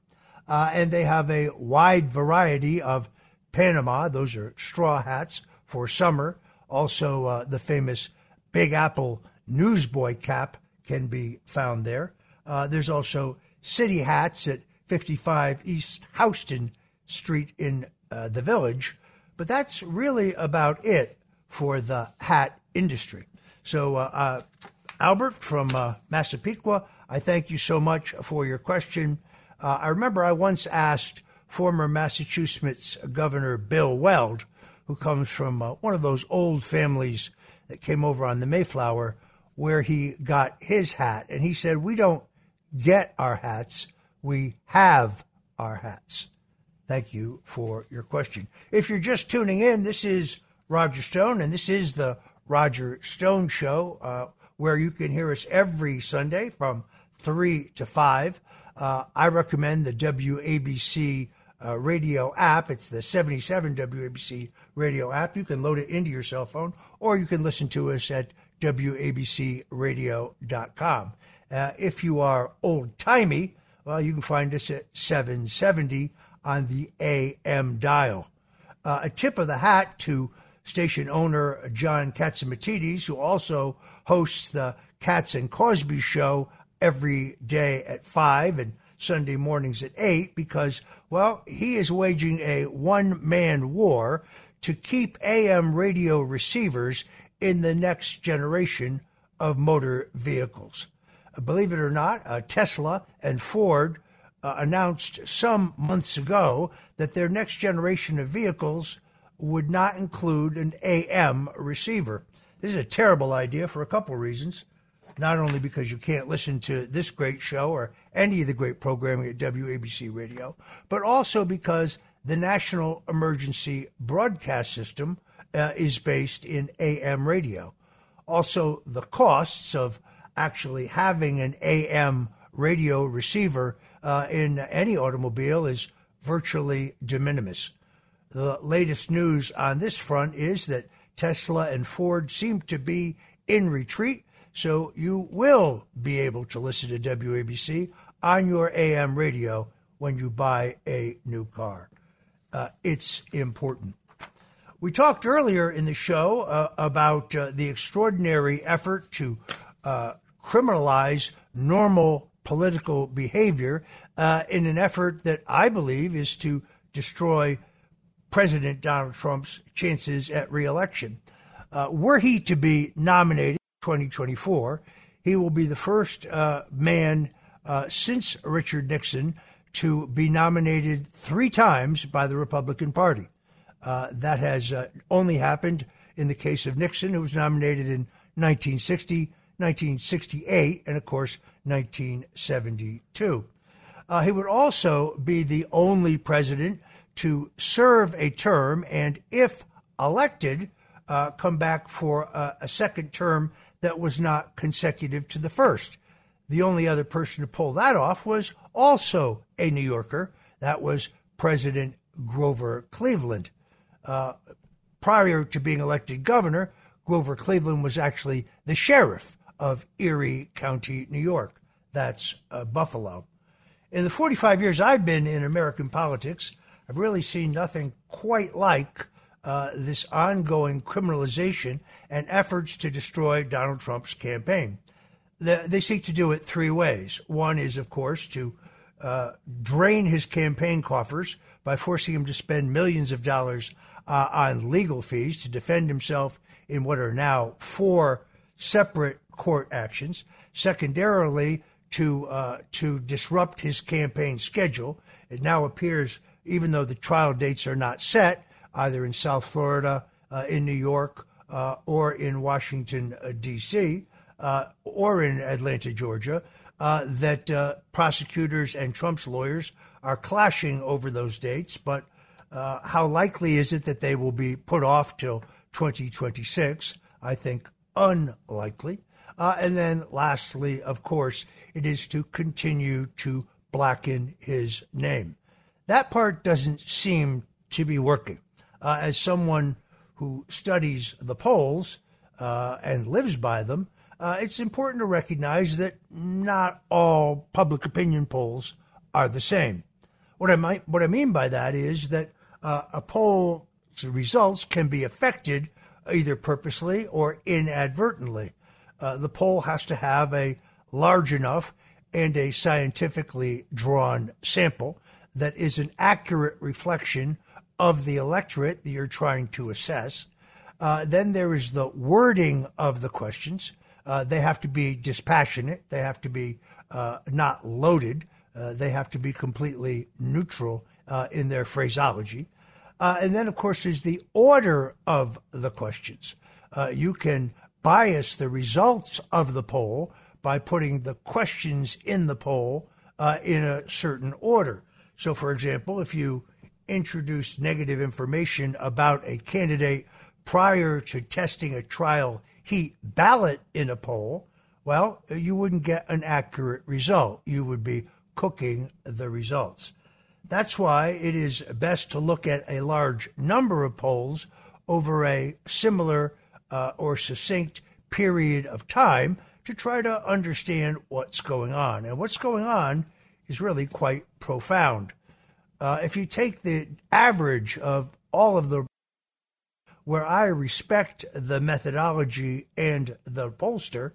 uh, and they have a wide variety of Panama. Those are straw hats for summer. Also, uh, the famous Big Apple newsboy cap can be found there. Uh, there's also city hats at fifty-five East Houston Street in uh, the Village, but that's really about it for the hat industry. So, uh, uh, Albert from uh, Massapequa, I thank you so much for your question. Uh, I remember I once asked former Massachusetts Governor Bill Weld, who comes from uh, one of those old families that came over on the Mayflower, where he got his hat. And he said, we don't get our hats, we have our hats. Thank you for your question. If you're just tuning in, this is Roger Stone, and this is the Roger Stone Show, uh, where you can hear us every Sunday from three to five. Uh, I recommend the W A B C uh, radio app. It's the seventy-seven W A B C radio app. You can load it into your cell phone, or you can listen to us at W A B C radio dot com. Uh, if you are old-timey, well, you can find us at seven seventy on the A M dial. Uh, a tip of the hat to station owner John Katsimatidis, who also hosts the Katz and Cosby Show every day at five and Sunday mornings at eight, because, well, he is waging a one-man war to keep A M radio receivers in the next generation of motor vehicles. Believe it or not, uh, Tesla and Ford uh, announced some months ago that their next generation of vehicles would not include an A M receiver. This is a terrible idea for a couple of reasons. Not only because you can't listen to this great show or any of the great programming at W A B C Radio, but also because the National Emergency Broadcast System uh, is based in A M radio. Also, the costs of actually having an A M radio receiver uh, in any automobile is virtually de minimis. The latest news on this front is that Tesla and Ford seem to be in retreat, So you will be able to listen to W A B C on your A M radio when you buy a new car. Uh, it's important. We talked earlier in the show uh, about uh, the extraordinary effort to uh, criminalize normal political behavior uh, in an effort that I believe is to destroy President Donald Trump's chances at re-election. Uh, were he to be nominated in twenty twenty-four, he will be the first uh, man uh, since Richard Nixon to be nominated three times by the Republican Party. Uh, that has uh, only happened in the case of Nixon, who was nominated in nineteen sixty, nineteen sixty-eight, and, of course, nineteen seventy-two. Uh, he would also be the only president to serve a term and, if elected, uh, come back for a, a second term that was not consecutive to the first. The only other person to pull that off was also a New Yorker. That was President Grover Cleveland. Uh, prior to being elected governor, Grover Cleveland was actually the sheriff of Erie County, New York. That's uh, Buffalo. In the forty-five years I've been in American politics, I've really seen nothing quite like uh, this ongoing criminalization and efforts to destroy Donald Trump's campaign. The, they seek to do it three ways. One is, of course, to uh, drain his campaign coffers by forcing him to spend millions of dollars uh, on legal fees to defend himself in what are now four separate court actions. Secondarily, to uh, to disrupt his campaign schedule. It now appears, even though the trial dates are not set, either in South Florida, uh, in New York, uh, or in Washington, uh, D C, uh, or in Atlanta, Georgia, uh, that uh, prosecutors and Trump's lawyers are clashing over those dates. But uh, how likely is it that they will be put off till twenty twenty-six? I think unlikely. Uh, and then lastly, of course, it is to continue to blacken his name. That part doesn't seem to be working. Uh, as someone who studies the polls uh, and lives by them, uh, it's important to recognize that not all public opinion polls are the same. What I might, what I mean by that is that uh, a poll's results can be affected either purposely or inadvertently. Uh, the poll has to have a large enough and a scientifically drawn sample that is an accurate reflection of the electorate that you're trying to assess. Uh, then there is the wording of the questions. Uh, they have to be dispassionate. They have to be uh, not loaded. Uh, they have to be completely neutral uh, in their phraseology. Uh, and then, of course, there's the order of the questions. Uh, you can bias the results of the poll by putting the questions in the poll uh, in a certain order. So, for example, if you introduce negative information about a candidate prior to testing a trial heat ballot in a poll, well, you wouldn't get an accurate result. You would be cooking the results. That's why it is best to look at a large number of polls over a similar Uh, or succinct period of time to try to understand what's going on. And what's going on is really quite profound. Uh, if you take the average of all of the, where I respect the methodology and the pollster,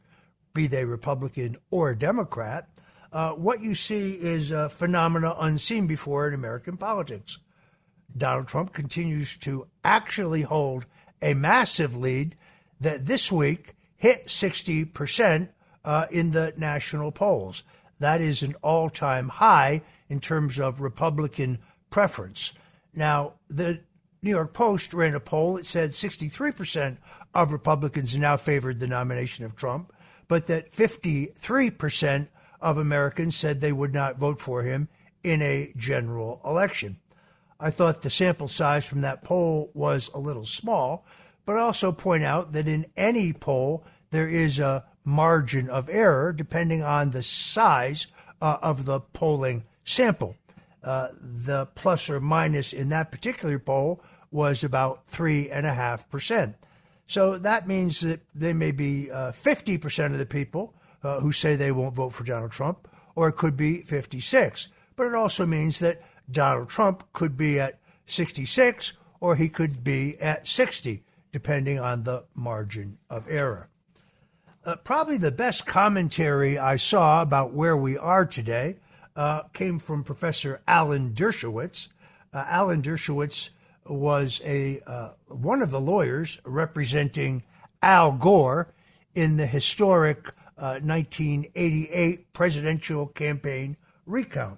be they Republican or Democrat, uh, what you see is a phenomena unseen before in American politics. Donald Trump continues to actually hold a massive lead that this week hit sixty percent uh, in the national polls. That is an all-time high in terms of Republican preference. Now, the New York Post ran a poll that said sixty-three percent of Republicans now favored the nomination of Trump, but that fifty-three percent of Americans said they would not vote for him in a general election. I thought the sample size from that poll was a little small, but I also point out that in any poll, there is a margin of error depending on the size uh, of the polling sample. Uh, the plus or minus in that particular poll was about three and a half percent. So that means that they may be uh, fifty percent of the people uh, who say they won't vote for Donald Trump, or it could be fifty-six. But it also means that Donald Trump could be at sixty-six, or he could be at sixty, depending on the margin of error. Uh, probably the best commentary I saw about where we are today uh, came from Professor Alan Dershowitz. Uh, Alan Dershowitz was a uh, one of the lawyers representing Al Gore in the historic uh, nineteen eighty-eight presidential campaign recount.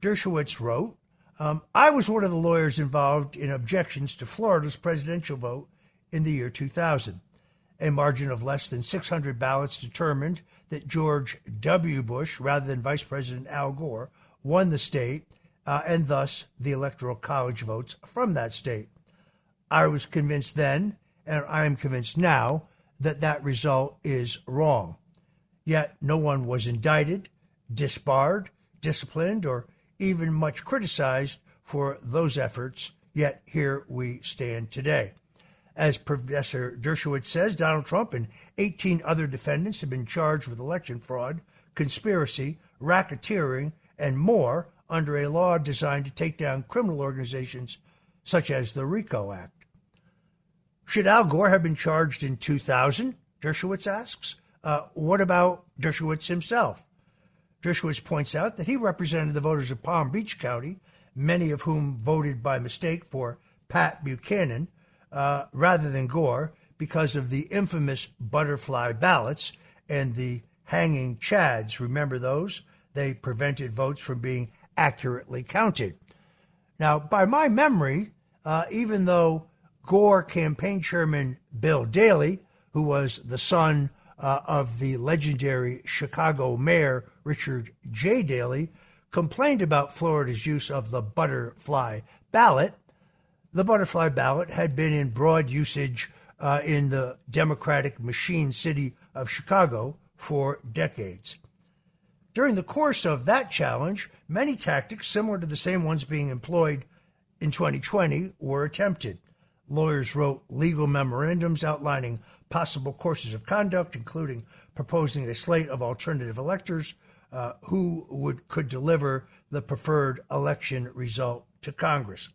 Dershowitz wrote, um, I was one of the lawyers involved in objections to Florida's presidential vote in the year two thousand. A margin of less than six hundred ballots determined that George W. Bush, rather than Vice President Al Gore, won the state, uh, and thus the Electoral College votes from that state. I was convinced then, and I am convinced now, that that result is wrong. Yet no one was indicted, disbarred, disciplined, or even much criticized for those efforts, yet here we stand today. As Professor Dershowitz says, Donald Trump and eighteen other defendants have been charged with election fraud, conspiracy, racketeering, and more under a law designed to take down criminal organizations such as the RICO Act. Should Al Gore have been charged in two thousand? Dershowitz asks. Uh, what about Dershowitz himself? Dershowitz points out that he represented the voters of Palm Beach County, many of whom voted by mistake for Pat Buchanan, Uh, rather than Gore, because of the infamous butterfly ballots and the hanging chads. Remember those? They prevented votes from being accurately counted. Now, by my memory, uh, even though Gore campaign chairman Bill Daley, who was the son uh, of the legendary Chicago mayor Richard J. Daley, complained about Florida's use of the butterfly ballot, the butterfly ballot had been in broad usage uh, in the Democratic machine city of Chicago for decades. During the course of that challenge, many tactics similar to the same ones being employed in twenty twenty were attempted. Lawyers wrote legal memorandums outlining possible courses of conduct, including proposing a slate of alternative electors uh, who would could deliver the preferred election result to Congress.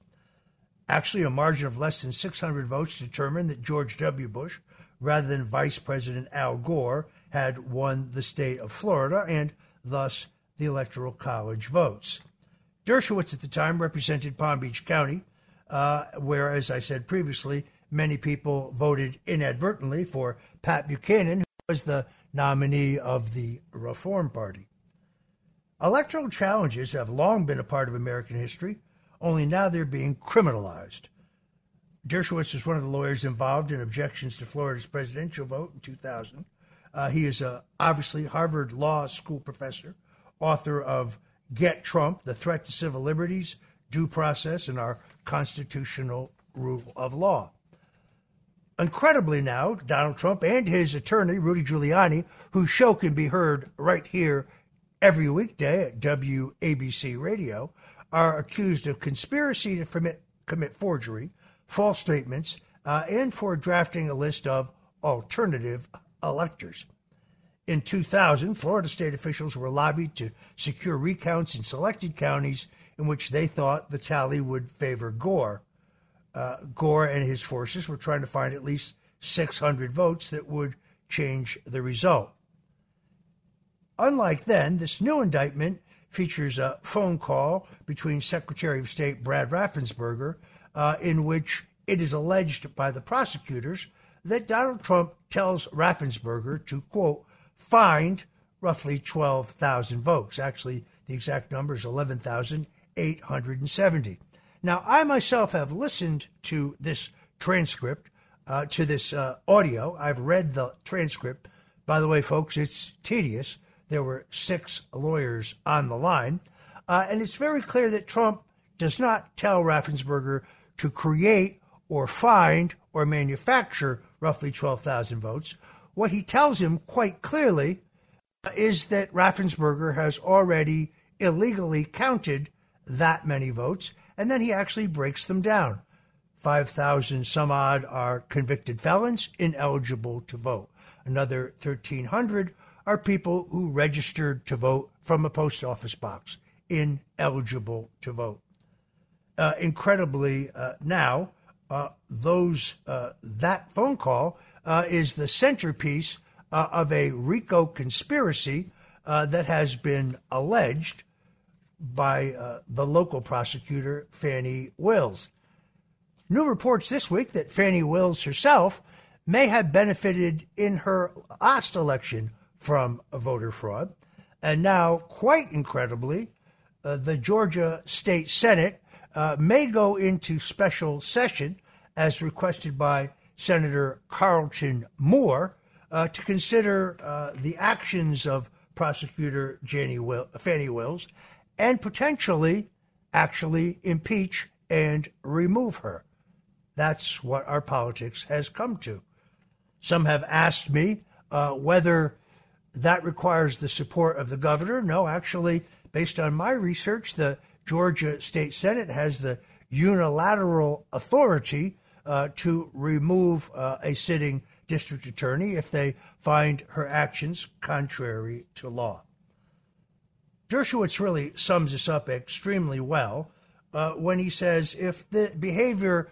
Actually, a margin of less than six hundred votes determined that George W. Bush, rather than Vice President Al Gore, had won the state of Florida and thus the Electoral College votes. Dershowitz at the time represented Palm Beach County, uh, where, as I said previously, many people voted inadvertently for Pat Buchanan, who was the nominee of the Reform Party. Electoral challenges have long been a part of American history, only now they're being criminalized. Dershowitz is one of the lawyers involved in objections to Florida's presidential vote in two thousand. Uh, he is a, obviously, Harvard Law School professor, author of Get Trump, The Threat to Civil Liberties, Due Process, and Our Constitutional Rule of Law. Incredibly now, Donald Trump and his attorney, Rudy Giuliani, whose show can be heard right here every weekday at W A B C Radio, are accused of conspiracy to commit, commit forgery, false statements, uh, and for drafting a list of alternative electors. In two thousand, Florida state officials were lobbied to secure recounts in selected counties in which they thought the tally would favor Gore. Uh, Gore and his forces were trying to find at least six hundred votes that would change the result. Unlike then, this new indictment features a phone call between Secretary of State Brad Raffensperger uh, in which it is alleged by the prosecutors that Donald Trump tells Raffensperger to, quote, find roughly twelve thousand votes. Actually, the exact number is eleven thousand eight hundred seventy. Now, I myself have listened to this transcript, uh, to this uh, audio. I've read the transcript. By the way, folks, it's tedious. There were six lawyers on the line. Uh, and it's very clear that Trump does not tell Raffensperger to create or find or manufacture roughly twelve thousand votes. What he tells him quite clearly uh, is that Raffensperger has already illegally counted that many votes, and then he actually breaks them down. five thousand some odd are convicted felons ineligible to vote. Another thirteen hundred are people who registered to vote from a post office box, ineligible to vote. Uh, incredibly, uh, now, uh, those uh, that phone call uh, is the centerpiece uh, of a RICO conspiracy uh, that has been alleged by uh, the local prosecutor, Fannie Wills. New reports this week that Fannie Wills herself may have benefited in her last election from voter fraud. And now, quite incredibly, uh, the Georgia State Senate uh, may go into special session, as requested by Senator Carlton Moore, uh, to consider uh, the actions of prosecutor Janie Will- Fannie Wills and potentially actually impeach and remove her. That's what our politics has come to. Some have asked me uh, whether that requires the support of the governor. No, actually, based on my research, the Georgia State Senate has the unilateral authority uh, to remove uh, a sitting district attorney if they find her actions contrary to law. Dershowitz really sums this up extremely well uh, when he says if the behavior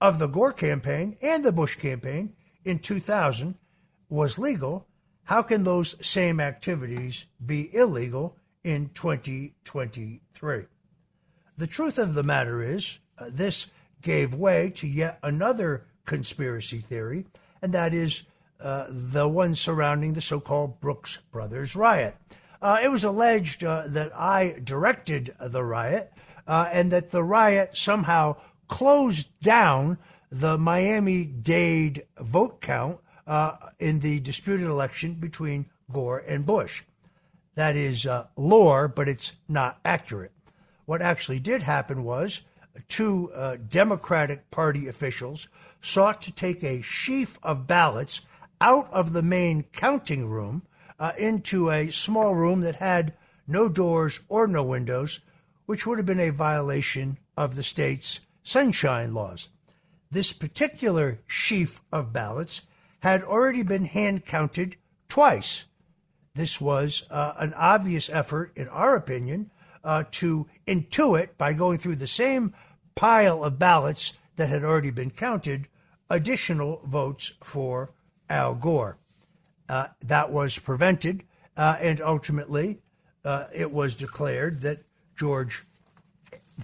of the Gore campaign and the Bush campaign in two thousand was legal, how can those same activities be illegal in twenty twenty-three? The truth of the matter is, uh, this gave way to yet another conspiracy theory, and that is uh, the one surrounding the so-called Brooks Brothers riot. Uh, it was alleged uh, that I directed the riot, uh, and that the riot somehow closed down the Miami-Dade vote count uh, in the disputed election between Gore and Bush. That is uh, lore, but it's not accurate. What actually did happen was two uh, Democratic Party officials sought to take a sheaf of ballots out of the main counting room uh, into a small room that had no doors or no windows, which would have been a violation of the state's sunshine laws. This particular sheaf of ballots had already been hand counted twice. This was uh, an obvious effort, in our opinion, uh, to intuit by going through the same pile of ballots that had already been counted, additional votes for Al Gore. Uh, that was prevented, uh, and ultimately uh, it was declared that George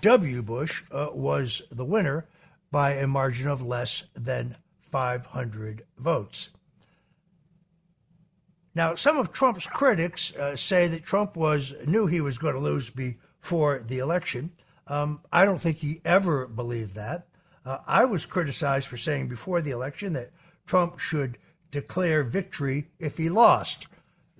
W. Bush uh, was the winner by a margin of less than five hundred votes. Now, some of Trump's critics uh, say that Trump was knew he was going to lose before the election. Um, I don't think he ever believed that. Uh, I was criticized for saying before the election that Trump should declare victory if he lost.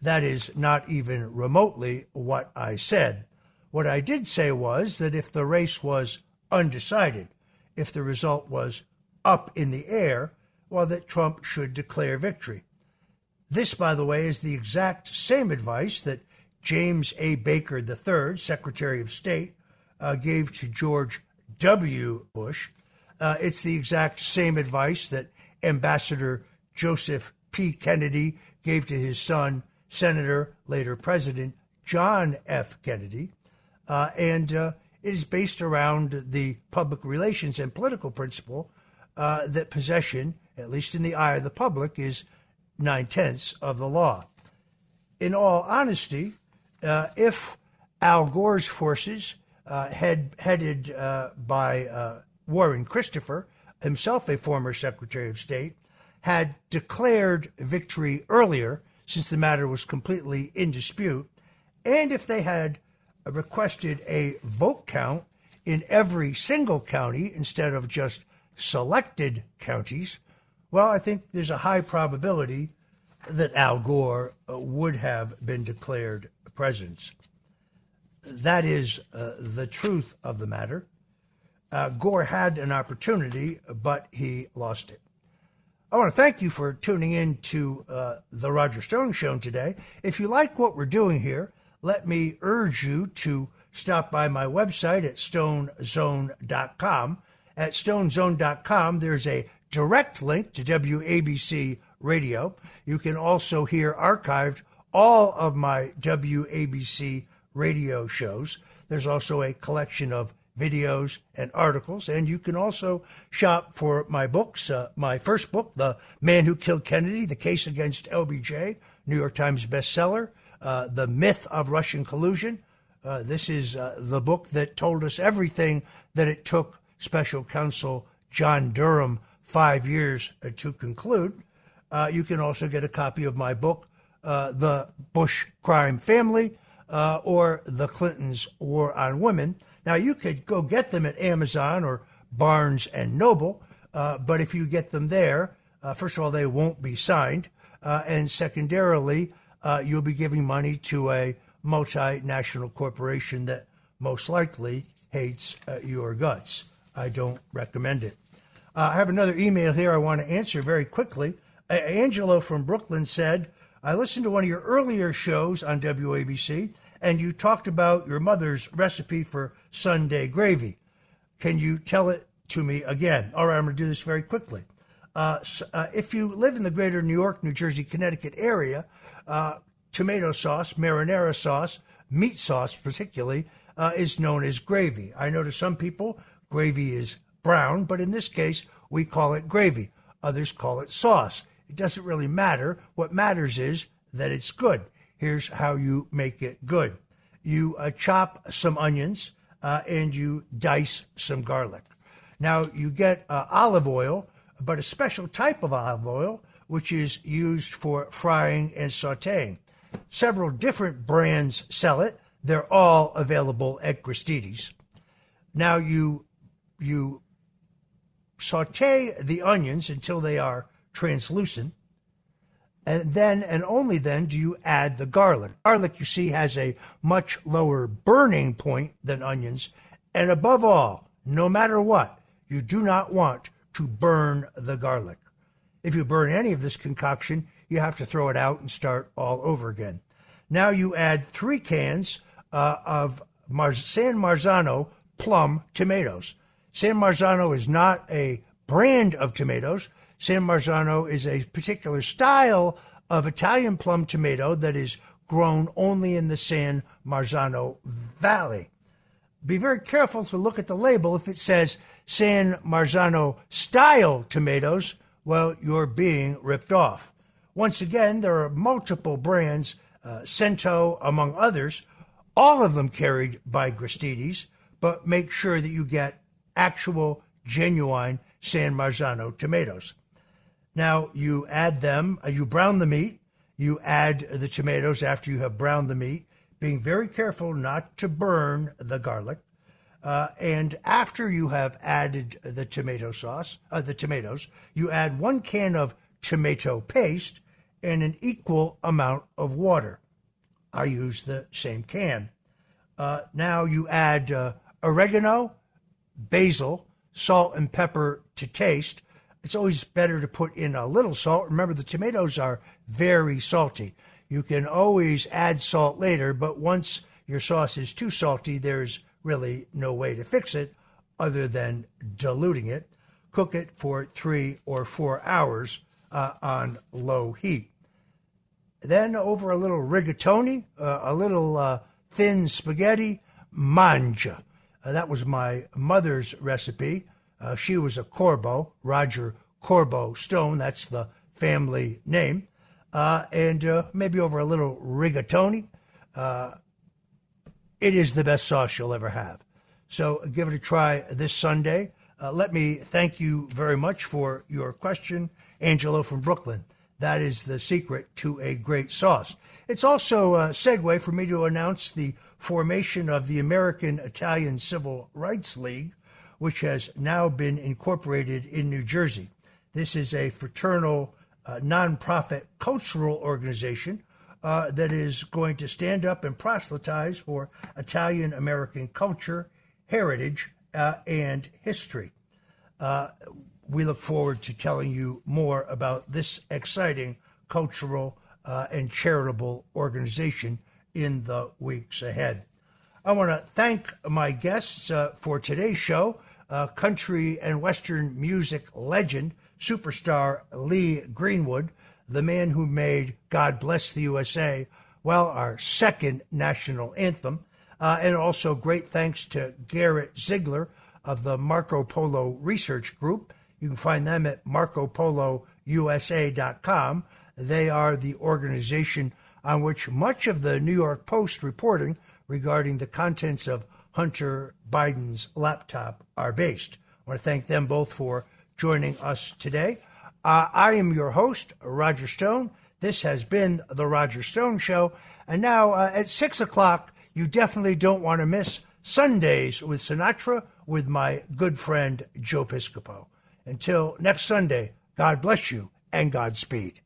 That is not even remotely what I said. What I did say was that if the race was undecided, if the result was up in the air, well, that Trump should declare victory. This, by the way, is the exact same advice that James A. Baker the third, Secretary of State, uh, gave to George W. Bush. Uh, it's the exact same advice that Ambassador Joseph P. Kennedy gave to his son, Senator, later President John F. Kennedy. Uh, and uh, it is based around the public relations and political principle uh, that possession, at least in the eye of the public, is nine-tenths of the law. In all honesty, uh, if Al Gore's forces, uh, head, headed uh, by uh, Warren Christopher, himself a former Secretary of State, had declared victory earlier, since the matter was completely in dispute, and if they had requested a vote count in every single county instead of just selected counties, well, I think there's a high probability that Al Gore would have been declared president. That is uh, the truth of the matter. Uh, Gore had an opportunity, but he lost it. I want to thank you for tuning in to uh, The Roger Stone Show today. If you like what we're doing here, let me urge you to stop by my website at stone zone dot com at stone zone dot com, there's a direct link to W A B C Radio. You can also hear archived all of my W A B C radio shows. There's also a collection of videos and articles, and you can also shop for my books. Uh, my first book, The Man Who Killed Kennedy, The Case Against L B J, New York Times bestseller, uh, The Myth of Russian Collusion. Uh, this is uh, the book that told us everything that it took Special Counsel John Durham five years uh, to conclude. Uh, you can also get a copy of my book, uh, The Bush Crime Family, uh, or The Clintons' War on Women. Now, you could go get them at Amazon or Barnes and Noble, uh, but if you get them there, uh, first of all, they won't be signed, uh, and secondarily, uh, you'll be giving money to a multinational corporation that most likely hates uh, your guts. I don't recommend it. Uh, I have another email here I want to answer very quickly. Uh, Angelo from Brooklyn said, I listened to one of your earlier shows on W A B C, and you talked about your mother's recipe for Sunday gravy. Can you tell it to me again? All right, I'm going to do this very quickly. Uh, so, uh, if you live in the greater New York, New Jersey, Connecticut area, uh, tomato sauce, marinara sauce, meat sauce particularly, uh, is known as gravy. I know to some people gravy is brown, but in this case, we call it gravy. Others call it sauce. It doesn't really matter. What matters is that it's good. Here's how you make it good. You uh, chop some onions uh, and you dice some garlic. Now, you get uh, olive oil, but a special type of olive oil, which is used for frying and sauteing. Several different brands sell it. They're all available at Christie's. Now, you, you saute the onions until they are translucent. And then and only then do you add the garlic. Garlic, you see, has a much lower burning point than onions. And above all, no matter what, you do not want to burn the garlic. If you burn any of this concoction, you have to throw it out and start all over again. Now you add three cans uh, of Mar- San Marzano plum tomatoes. San Marzano is not a brand of tomatoes. San Marzano is a particular style of Italian plum tomato that is grown only in the San Marzano Valley. Be very careful to look at the label. If it says San Marzano style tomatoes, well, you're being ripped off. Once again, there are multiple brands, uh, Cento among others, all of them carried by Gristidis, but make sure that you get actual, genuine San Marzano tomatoes. Now, you add them, you brown the meat, you add the tomatoes after you have browned the meat, being very careful not to burn the garlic. Uh, and after you have added the tomato sauce, uh, the tomatoes, you add one can of tomato paste and an equal amount of water. I use the same can. Uh, now you add uh, oregano, basil, salt and pepper to taste. It's always better to put in a little salt. Remember, the tomatoes are very salty. You can always add salt later, but once your sauce is too salty, there's really no way to fix it other than diluting it. Cook it for three or four hours uh, on low heat. Then over a little rigatoni, uh, a little uh, thin spaghetti, mangia. Uh, that was my mother's recipe. Uh, she was a Corbo, Roger Corbo Stone. That's the family name. Uh, and uh, maybe over a little rigatoni. Uh, it is the best sauce you'll ever have. So give it a try this Sunday. Uh, let me thank you very much for your question, Angelo from Brooklyn. That is the secret to a great sauce. It's also a segue for me to announce the formation of the American Italian Civil Rights League, which has now been incorporated in New Jersey. This is a fraternal, uh, nonprofit cultural organization uh, that is going to stand up and proselytize for Italian-American culture, heritage, uh, and history. Uh, we look forward to telling you more about this exciting cultural uh, and charitable organization in the weeks ahead. I want to thank my guests uh, for today's show. uh, country and Western music legend, superstar Lee Greenwood, the man who made God Bless the U S A, well, our second national anthem. Uh, and also great thanks to Garrett Ziegler of the Marco Polo Research Group. You can find them at marco polo u s a dot com. They are the organization on which much of the New York Post reporting regarding the contents of Hunter Biden's laptop are based. I want to thank them both for joining us today. Uh, I am your host, Roger Stone. This has been The Roger Stone Show. And now uh, at six o'clock, you definitely don't want to miss Sundays with Sinatra with my good friend Joe Piscopo. Until next Sunday, God bless you and Godspeed.